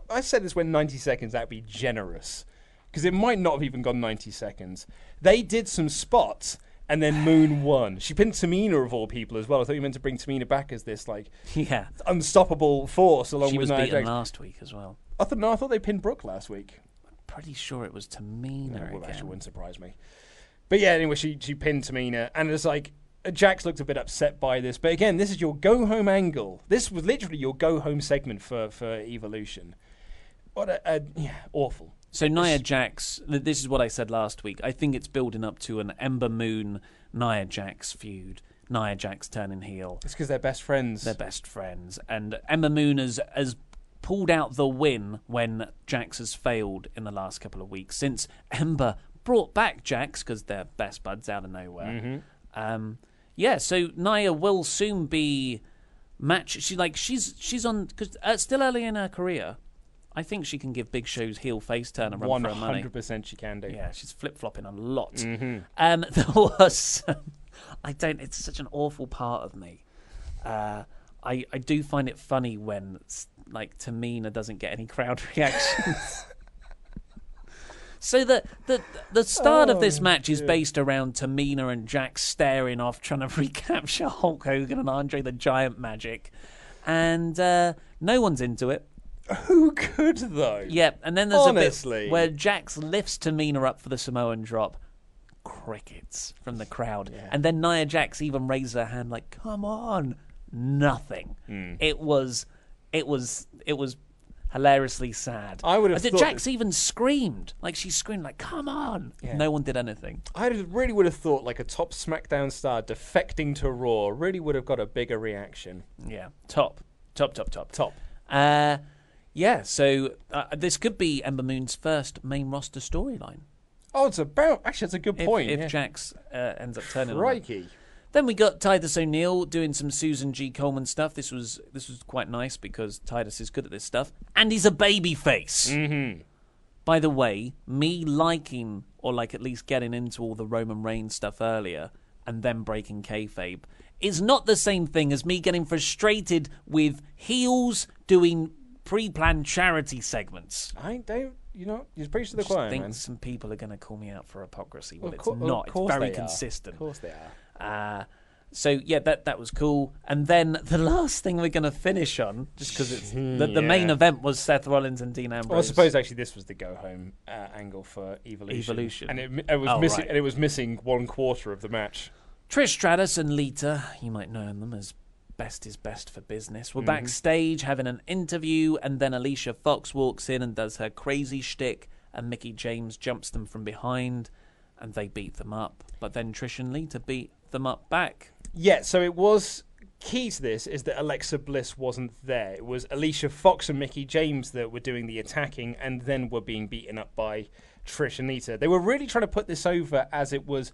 I said this went 90 seconds, that'd be generous. Because it might not have even gone 90 seconds. They did some spots, and then Moon won. She pinned Tamina, of all people, as well. I thought you meant to bring Tamina back as this, like, unstoppable force along with Nia Jax. She was beaten last week as well. I thought they pinned Brooke last week. I'm pretty sure it was Tamina again. Well, that actually wouldn't surprise me. But yeah, anyway, she pinned Tamina, and it's like, Jax looked a bit upset by this. But again, this is your go-home angle. This was literally your go-home segment for Evolution. What awful. So Nia Jax, this is what I said last week. I think it's building up to an Ember Moon Nia Jax feud. Nia Jax turning heel. It's because they're best friends. And Ember Moon has pulled out the win when Jax has failed in the last couple of weeks, since Ember brought back Jax because they're best buds out of nowhere. Mm-hmm. Yeah, so Nia will soon be match. She's on, because still early in her career. I think she can give Big Show's heel face turn a run 100% for her money. 100% she can do. Yeah, she's flip flopping a lot. Mm-hmm. There was, it's such an awful part of me. I do find it funny when Tamina doesn't get any crowd reactions. So the start of this match is based around Tamina and Jax staring off, trying to recapture Hulk Hogan and Andre the Giant magic, and no one's into it. Who could though? Yeah, and then there's a bit where Jax lifts Tamina up for the Samoan drop. Crickets from the crowd, yeah. And then Nia Jax even raises her hand like, "Come on!" Nothing. Mm. It was hilariously sad. I would have thought Jax even screamed. She screamed like, "Come on!" Yeah. No one did anything. I really would have thought a top SmackDown star defecting to Raw really would have got a bigger reaction. Yeah, top. Yeah. So this could be Ember Moon's first main roster storyline. Oh, it's a good point. If Jax ends up turning, crikey. Then we got Titus O'Neil doing some Susan G. Coleman stuff. This was quite nice because Titus is good at this stuff. And he's a babyface. Mm-hmm. By the way, me liking, or at least getting into all the Roman Reigns stuff earlier and then breaking kayfabe, is not the same thing as me getting frustrated with heels doing pre-planned charity segments. I don't... You're preaching to the choir, man. I think some people are going to call me out for hypocrisy. Well, it's not. It's very consistent. Of course they are. That was cool. And then the last thing we're going to finish on, just because it's the main event, was Seth Rollins and Dean Ambrose. Well, I suppose actually this was the go-home angle for Evolution. And it was missing one quarter of the match. Trish Stratus and Lita, you might know them as Best is Best for Business, were backstage having an interview, and then Alicia Fox walks in and does her crazy shtick, and Mickie James jumps them from behind, and they beat them up. But then Trish and Lita beat them up back. Yeah, so it was... Key to this is that Alexa Bliss wasn't there. It was Alicia Fox and Mickie James that were doing the attacking and then were being beaten up by Trish and Lita. They were really trying to put this over as it was...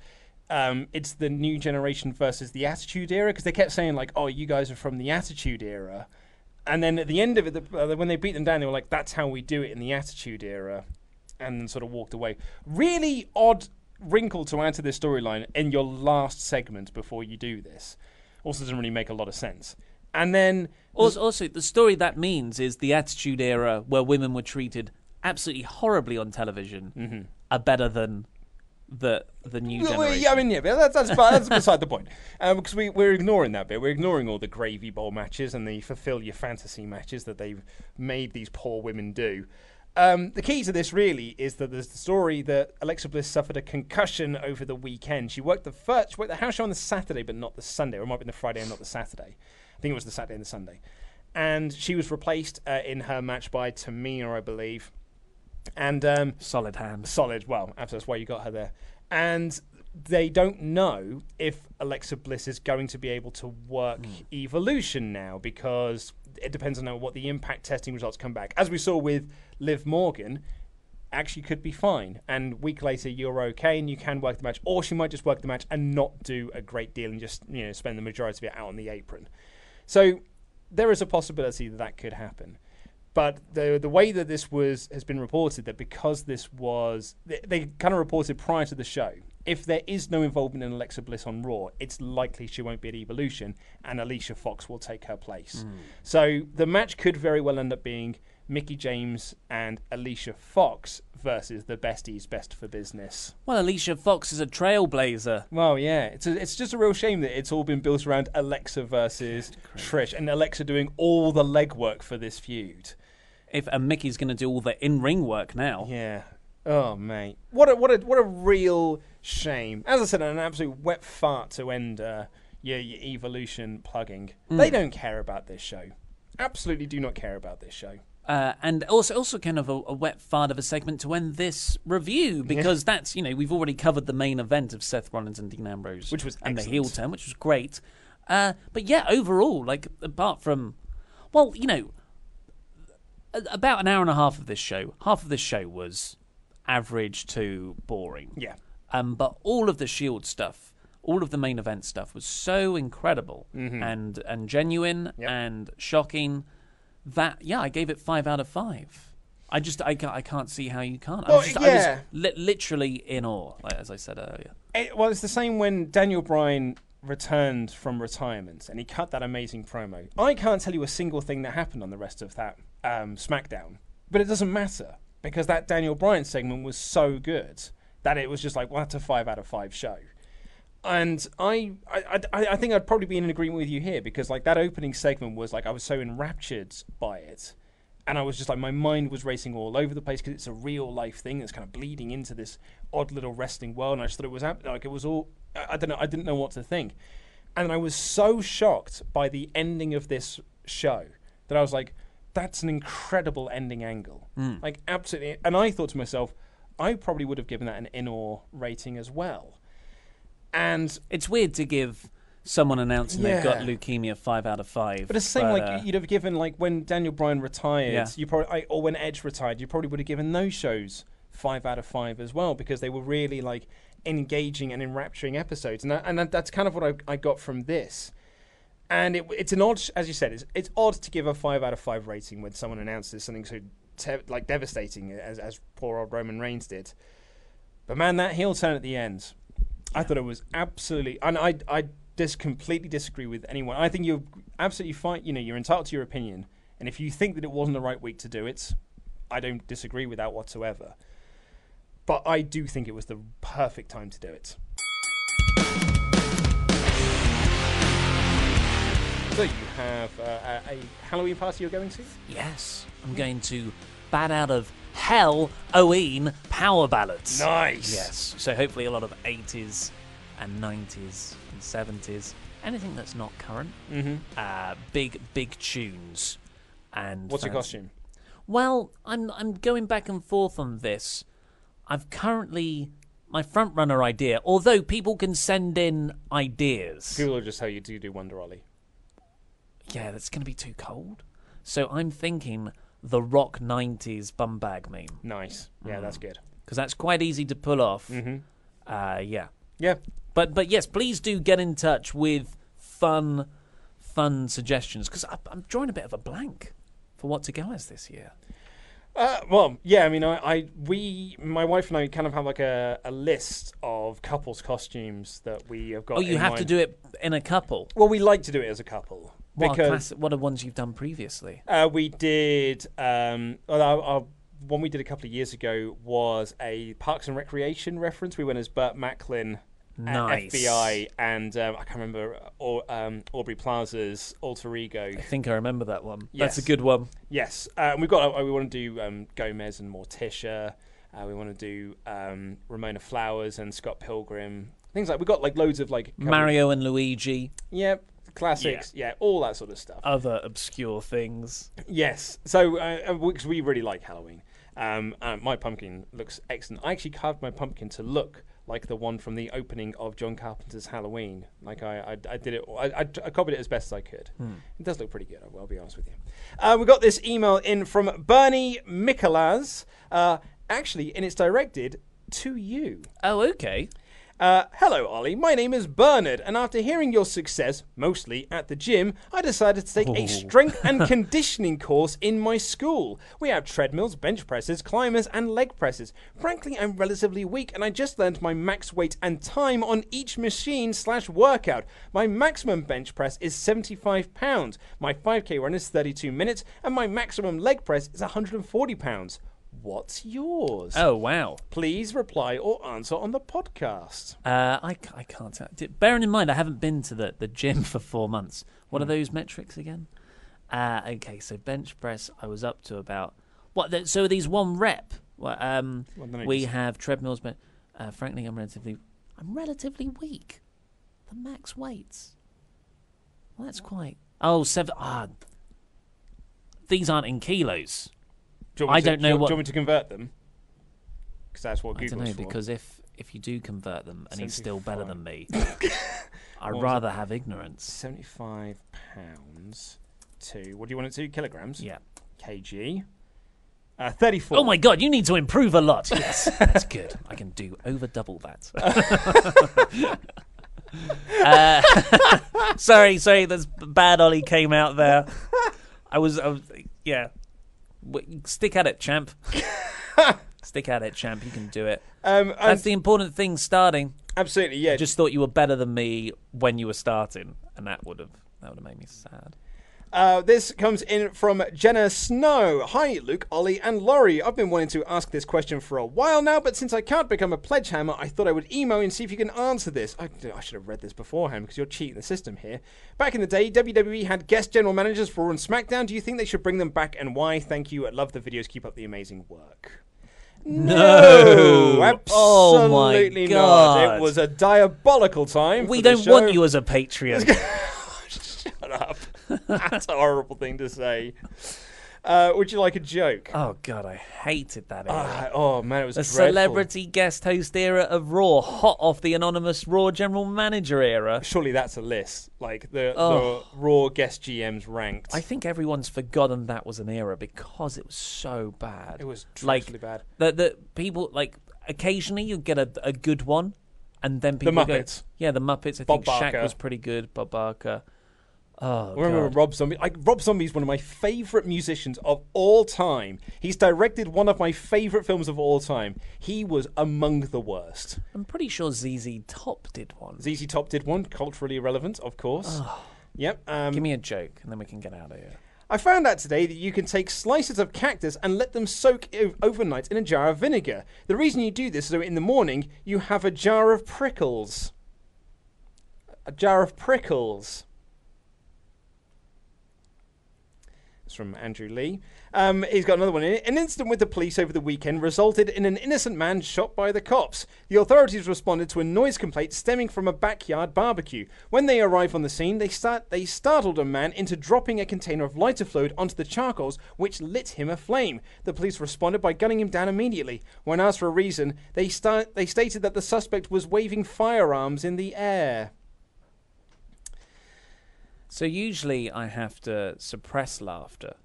it's the new generation versus the Attitude Era, because they kept saying you guys are from the Attitude Era, and then at the end of it, when they beat them down, they were like, that's how we do it in the Attitude Era, and then sort of walked away. Really odd wrinkle to add to this storyline in your last segment before you do this. Also doesn't really make a lot of sense. And then also the story that means is the Attitude Era, where women were treated absolutely horribly on television, are better than the new generation. But that's beside the point. Because we're ignoring that bit. We're ignoring all the gravy bowl matches and the fulfill your fantasy matches that they've made these poor women do. The key to this really is that there's the story that Alexa Bliss suffered a concussion over the weekend. She worked the house show on the Saturday, but not the Sunday. Or it might have been the Friday and not the Saturday. I think it was the Saturday and the Sunday. And she was replaced in her match by Tamina, I believe. And solid hand. Solid. Well, that's why you got her there. And they don't know if Alexa Bliss is going to be able to work Evolution now, because it depends on what the impact testing results come back. As we saw with Liv Morgan, actually could be fine. And a week later, you're okay and you can work the match. Or she might just work the match and not do a great deal and just spend the majority of it out on the apron. So there is a possibility that could happen. But the way that this has been reported, that because this was... They kind of reported prior to the show, if there is no involvement in Alexa Bliss on Raw, it's likely she won't be at Evolution and Alicia Fox will take her place. Mm. So the match could very well end up being Mickie James and Alicia Fox versus the Besties Best for Business. Well, Alicia Fox is a trailblazer. Well, yeah. It's just a real shame that it's all been built around Alexa versus Trish, and Alexa doing all the legwork for this feud. And Mickey's going to do all the in-ring work now. Yeah. Oh, mate. What a real shame. As I said, an absolute wet fart to end your Evolution plugging. Mm. They don't care about this show. Absolutely do not care about this show. And also kind of a wet fart of a segment to end this review, because that's, we've already covered the main event of Seth Rollins and Dean Ambrose. Which was excellent. And the heel turn, which was great. But yeah, overall, apart from... Well, about an hour and a half of this show, half of this show was average to boring. Yeah. But all of the Shield stuff, all of the main event stuff was so incredible and genuine and shocking that, yeah, I gave it 5 out of 5. I can't see how you can't. I was literally in awe, like, as I said earlier. It's the same when Daniel Bryan returned from retirement and he cut that amazing promo. I can't tell you a single thing that happened on the rest of that SmackDown, but it doesn't matter because that Daniel Bryan segment was so good that it was just like, well, that's a 5 out of 5 show. And I think I'd probably be in agreement with you here because like that opening segment was like I was so enraptured by it. And I was just like, my mind was racing all over the place because it's a real life thing that's kind of bleeding into this odd little wrestling world. And I just thought it was like, it was all, I don't know, I didn't know what to think. And I was so shocked by the ending of this show that I was like, that's an incredible ending angle. Mm. Like, absolutely. And I thought to myself, I probably would have given that an in-awe rating as well. And it's weird to give someone announcing they've got leukemia 5 out of 5. But it's the same, like you'd have given, like when Daniel Bryan retired, you probably, or when Edge retired, you probably would have given those shows 5 out of 5 as well because they were really like engaging and enrapturing episodes, and that's kind of what I got from this. And it's an odd, as you said, it's odd to give a 5 out of 5 rating when someone announces something so like devastating as poor old Roman Reigns did. But man, that heel turn at the end, I thought it was absolutely, and I just completely disagree with anyone. I think you're absolutely fine. You know, you're entitled to your opinion, and if you think that it wasn't the right week to do it, I don't disagree with that whatsoever. But I do think it was the perfect time to do it. So you have a Halloween party you're going to? Yes, I'm going to bat out of hell, Owen power ballads. Nice. Yes. So hopefully a lot of 80s. And 90s and 70s, anything that's not current, big tunes. And what's your costume? Well, I'm going back and forth on this. I've currently my front runner idea, although people can send in ideas. People will just tell you do Wonder Ollie. Yeah, that's going to be too cold. So I'm thinking the Rock 90s bum bag meme. Nice, yeah, that's good because that's quite easy to pull off. Yeah. But yes, please do get in touch with fun suggestions because I'm drawing a bit of a blank for what to go as this year. Well, yeah, I mean, my wife and I kind of have like a list of couples costumes that we have got. Oh, you have to do it in a couple? Well, we like to do it as a couple. What are ones you've done previously? We did, our one we did a couple of years ago was a Parks and Recreation reference. We went as Burt Macklin. Nice. FBI and I can't remember Aubrey Plaza's alter ego. I think I remember that one. Yes. That's a good one. Yes, we've got. We want to do Gomez and Morticia. We want to do Ramona Flowers and Scott Pilgrim. Things like we've got like loads of like Mario and Luigi. Yep, classics. Yeah, all that sort of stuff. Other obscure things. Yes. So because we really like Halloween. My pumpkin looks excellent. I actually carved my pumpkin to look like the one from the opening of John Carpenter's Halloween. Like I did it. I copied it as best as I could. It does look pretty good. I'll be honest with you. We got this email in from Bernie Mikolas. Actually, and it's directed to you. Oh, okay. Hello, Ollie. My name is Bernard, and after hearing your success, mostly at the gym, I decided to take a strength and conditioning course in my school. We have treadmills, bench presses, climbers, and leg presses. Frankly, I'm relatively weak, and I just learned my max weight and time on each machine/workout. My maximum bench press is 75 pounds, my 5K run is 32 minutes, and my maximum leg press is 140 pounds. What's yours? Oh, wow. Please reply or answer on the podcast. I can't. Bearing in mind, I haven't been to the gym for 4 months. What are those metrics again? Okay, so bench press, I was up to about... so are these one rep? We have treadmills, but frankly, I'm relatively weak. The max weights. Well, that's quite... these aren't in kilos. Do you want me to convert them? Because that's what Google's for. I don't know, because if you do convert them and he's still better than me, I'd rather have ignorance. 75 pounds to... What do you want it to? Kilograms? Yeah. KG. 34. Oh my God, you need to improve a lot. Yes, that's good. I can do over double that. Sorry, that's bad. Ollie came out there. I was yeah. Stick at it, champ. Stick at it, champ. You can do it. That's the important thing. Starting. Absolutely, yeah. I just thought you were better than me when you were starting, and that would have made me sad. This comes in from Jenna Snow. Hi, Luke, Ollie, and Laurie. I've been wanting to ask this question for a while now, but since I can't become a pledge hammer, I thought I would email and see if you can answer this. I should have read this beforehand because you're cheating the system here. Back in the day, WWE had guest general managers for Raw and SmackDown. Do you think they should bring them back, and why? Thank you. I love the videos. Keep up the amazing work. No, absolutely not. It was a diabolical time. We don't want you as a Patreon. Shut up. That's a horrible thing to say. Would you like a joke? Oh, God, I hated that era. Oh, man, it was dreadful. The celebrity guest host era of Raw, hot off the anonymous Raw general manager era. Surely that's a list, like the Raw guest GMs ranked. I think everyone's forgotten that was an era because it was so bad. It was dreadfully bad. The people, like, occasionally you get a good one, and then people go... The Muppets. Yeah, the Muppets. I think Shaq was pretty good, Bob Barker... Oh, I remember Rob Zombie. Rob Zombie is one of my favourite musicians of all time. He's directed one of my favourite films of all time. He was among the worst. I'm pretty sure ZZ Top did one. ZZ Top did one, culturally irrelevant, of course. Oh. Yep. Give me a joke, and then we can get out of here. I found out today that you can take slices of cactus and let them soak overnight in a jar of vinegar. The reason you do this is so in the morning you have a jar of prickles. A jar of prickles. From Andrew Lee. He's got another one in it. An incident with the police over the weekend resulted in an innocent man shot by the cops. The authorities responded to a noise complaint stemming from a backyard barbecue. When they arrive on the scene, they startled a man into dropping a container of lighter fluid onto the charcoals, which lit him aflame. The police responded by gunning him down immediately. When asked for a reason, they stated that the suspect was waving firearms in the air. So usually I have to suppress laughter.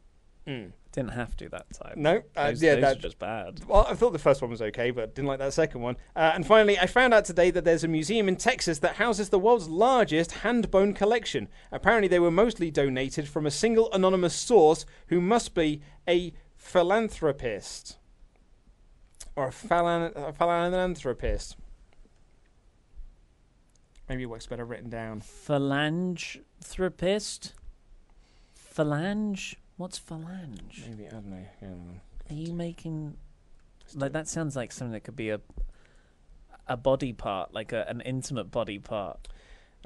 Didn't have to that time. No. Those are just bad. Well, I thought the first one was okay, but didn't like that second one. And finally, I found out today that there's a museum in Texas that houses the world's largest hand bone collection. Apparently they were mostly donated from a single anonymous source who must be a philanthropist. Or a philanthropist. Maybe it works better written down. Philanthropist? Phalange? What's phalange? Maybe, I don't know. Are you making... Like, that sounds like something that could be a body part, like an intimate body part.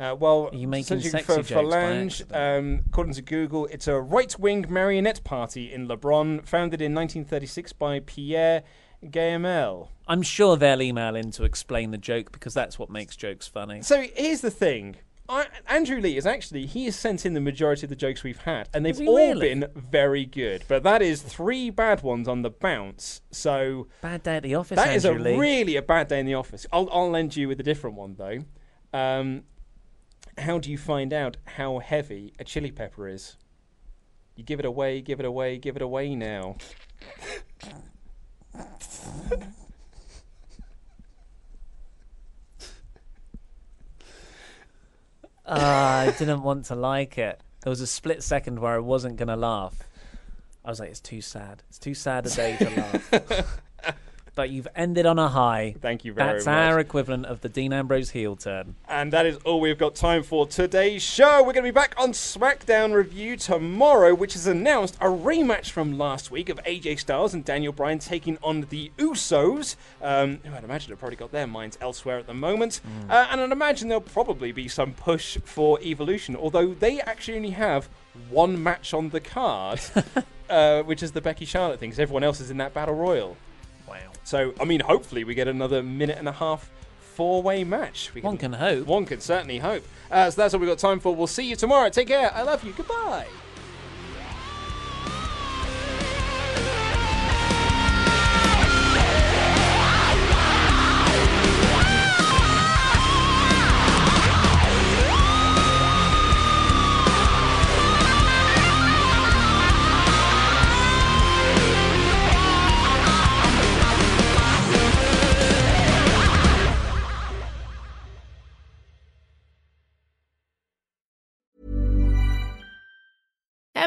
Well, are you making sexy jokes phalange, by accident? According to Google, it's a right-wing marionette party in Lebanon, founded in 1936 by Pierre Gaimel. I'm sure they'll email in to explain the joke because that's what makes jokes funny. So here's the thing. Andrew Lee has sent in the majority of the jokes we've had, and they've all been very good. But that is 3 bad ones on the bounce. So bad day at the office, that Andrew Lee. That is really a bad day in the office. I'll end you with a different one, though. How do you find out how heavy a chili pepper is? You give it away now. I didn't want to like it. There was a split second where I wasn't going to laugh. I was like, it's too sad. It's too sad a day to laugh. But you've ended on a high. Thank you very much. That's our equivalent of the Dean Ambrose heel turn. And that is all we've got time for today's show. We're going to be back on SmackDown Review tomorrow, which has announced a rematch from last week of AJ Styles and Daniel Bryan taking on the Usos, who I'd imagine have probably got their minds elsewhere at the moment. And I'd imagine there'll probably be some push for Evolution, although they actually only have one match on the card, which is the Becky Charlotte thing, because everyone else is in that Battle Royal. Wow. So, I mean, hopefully we get another 1.5-minute 4-way match. One can hope. One can certainly hope. So that's all we've got time for. We'll see you tomorrow. Take care. I love you. Goodbye.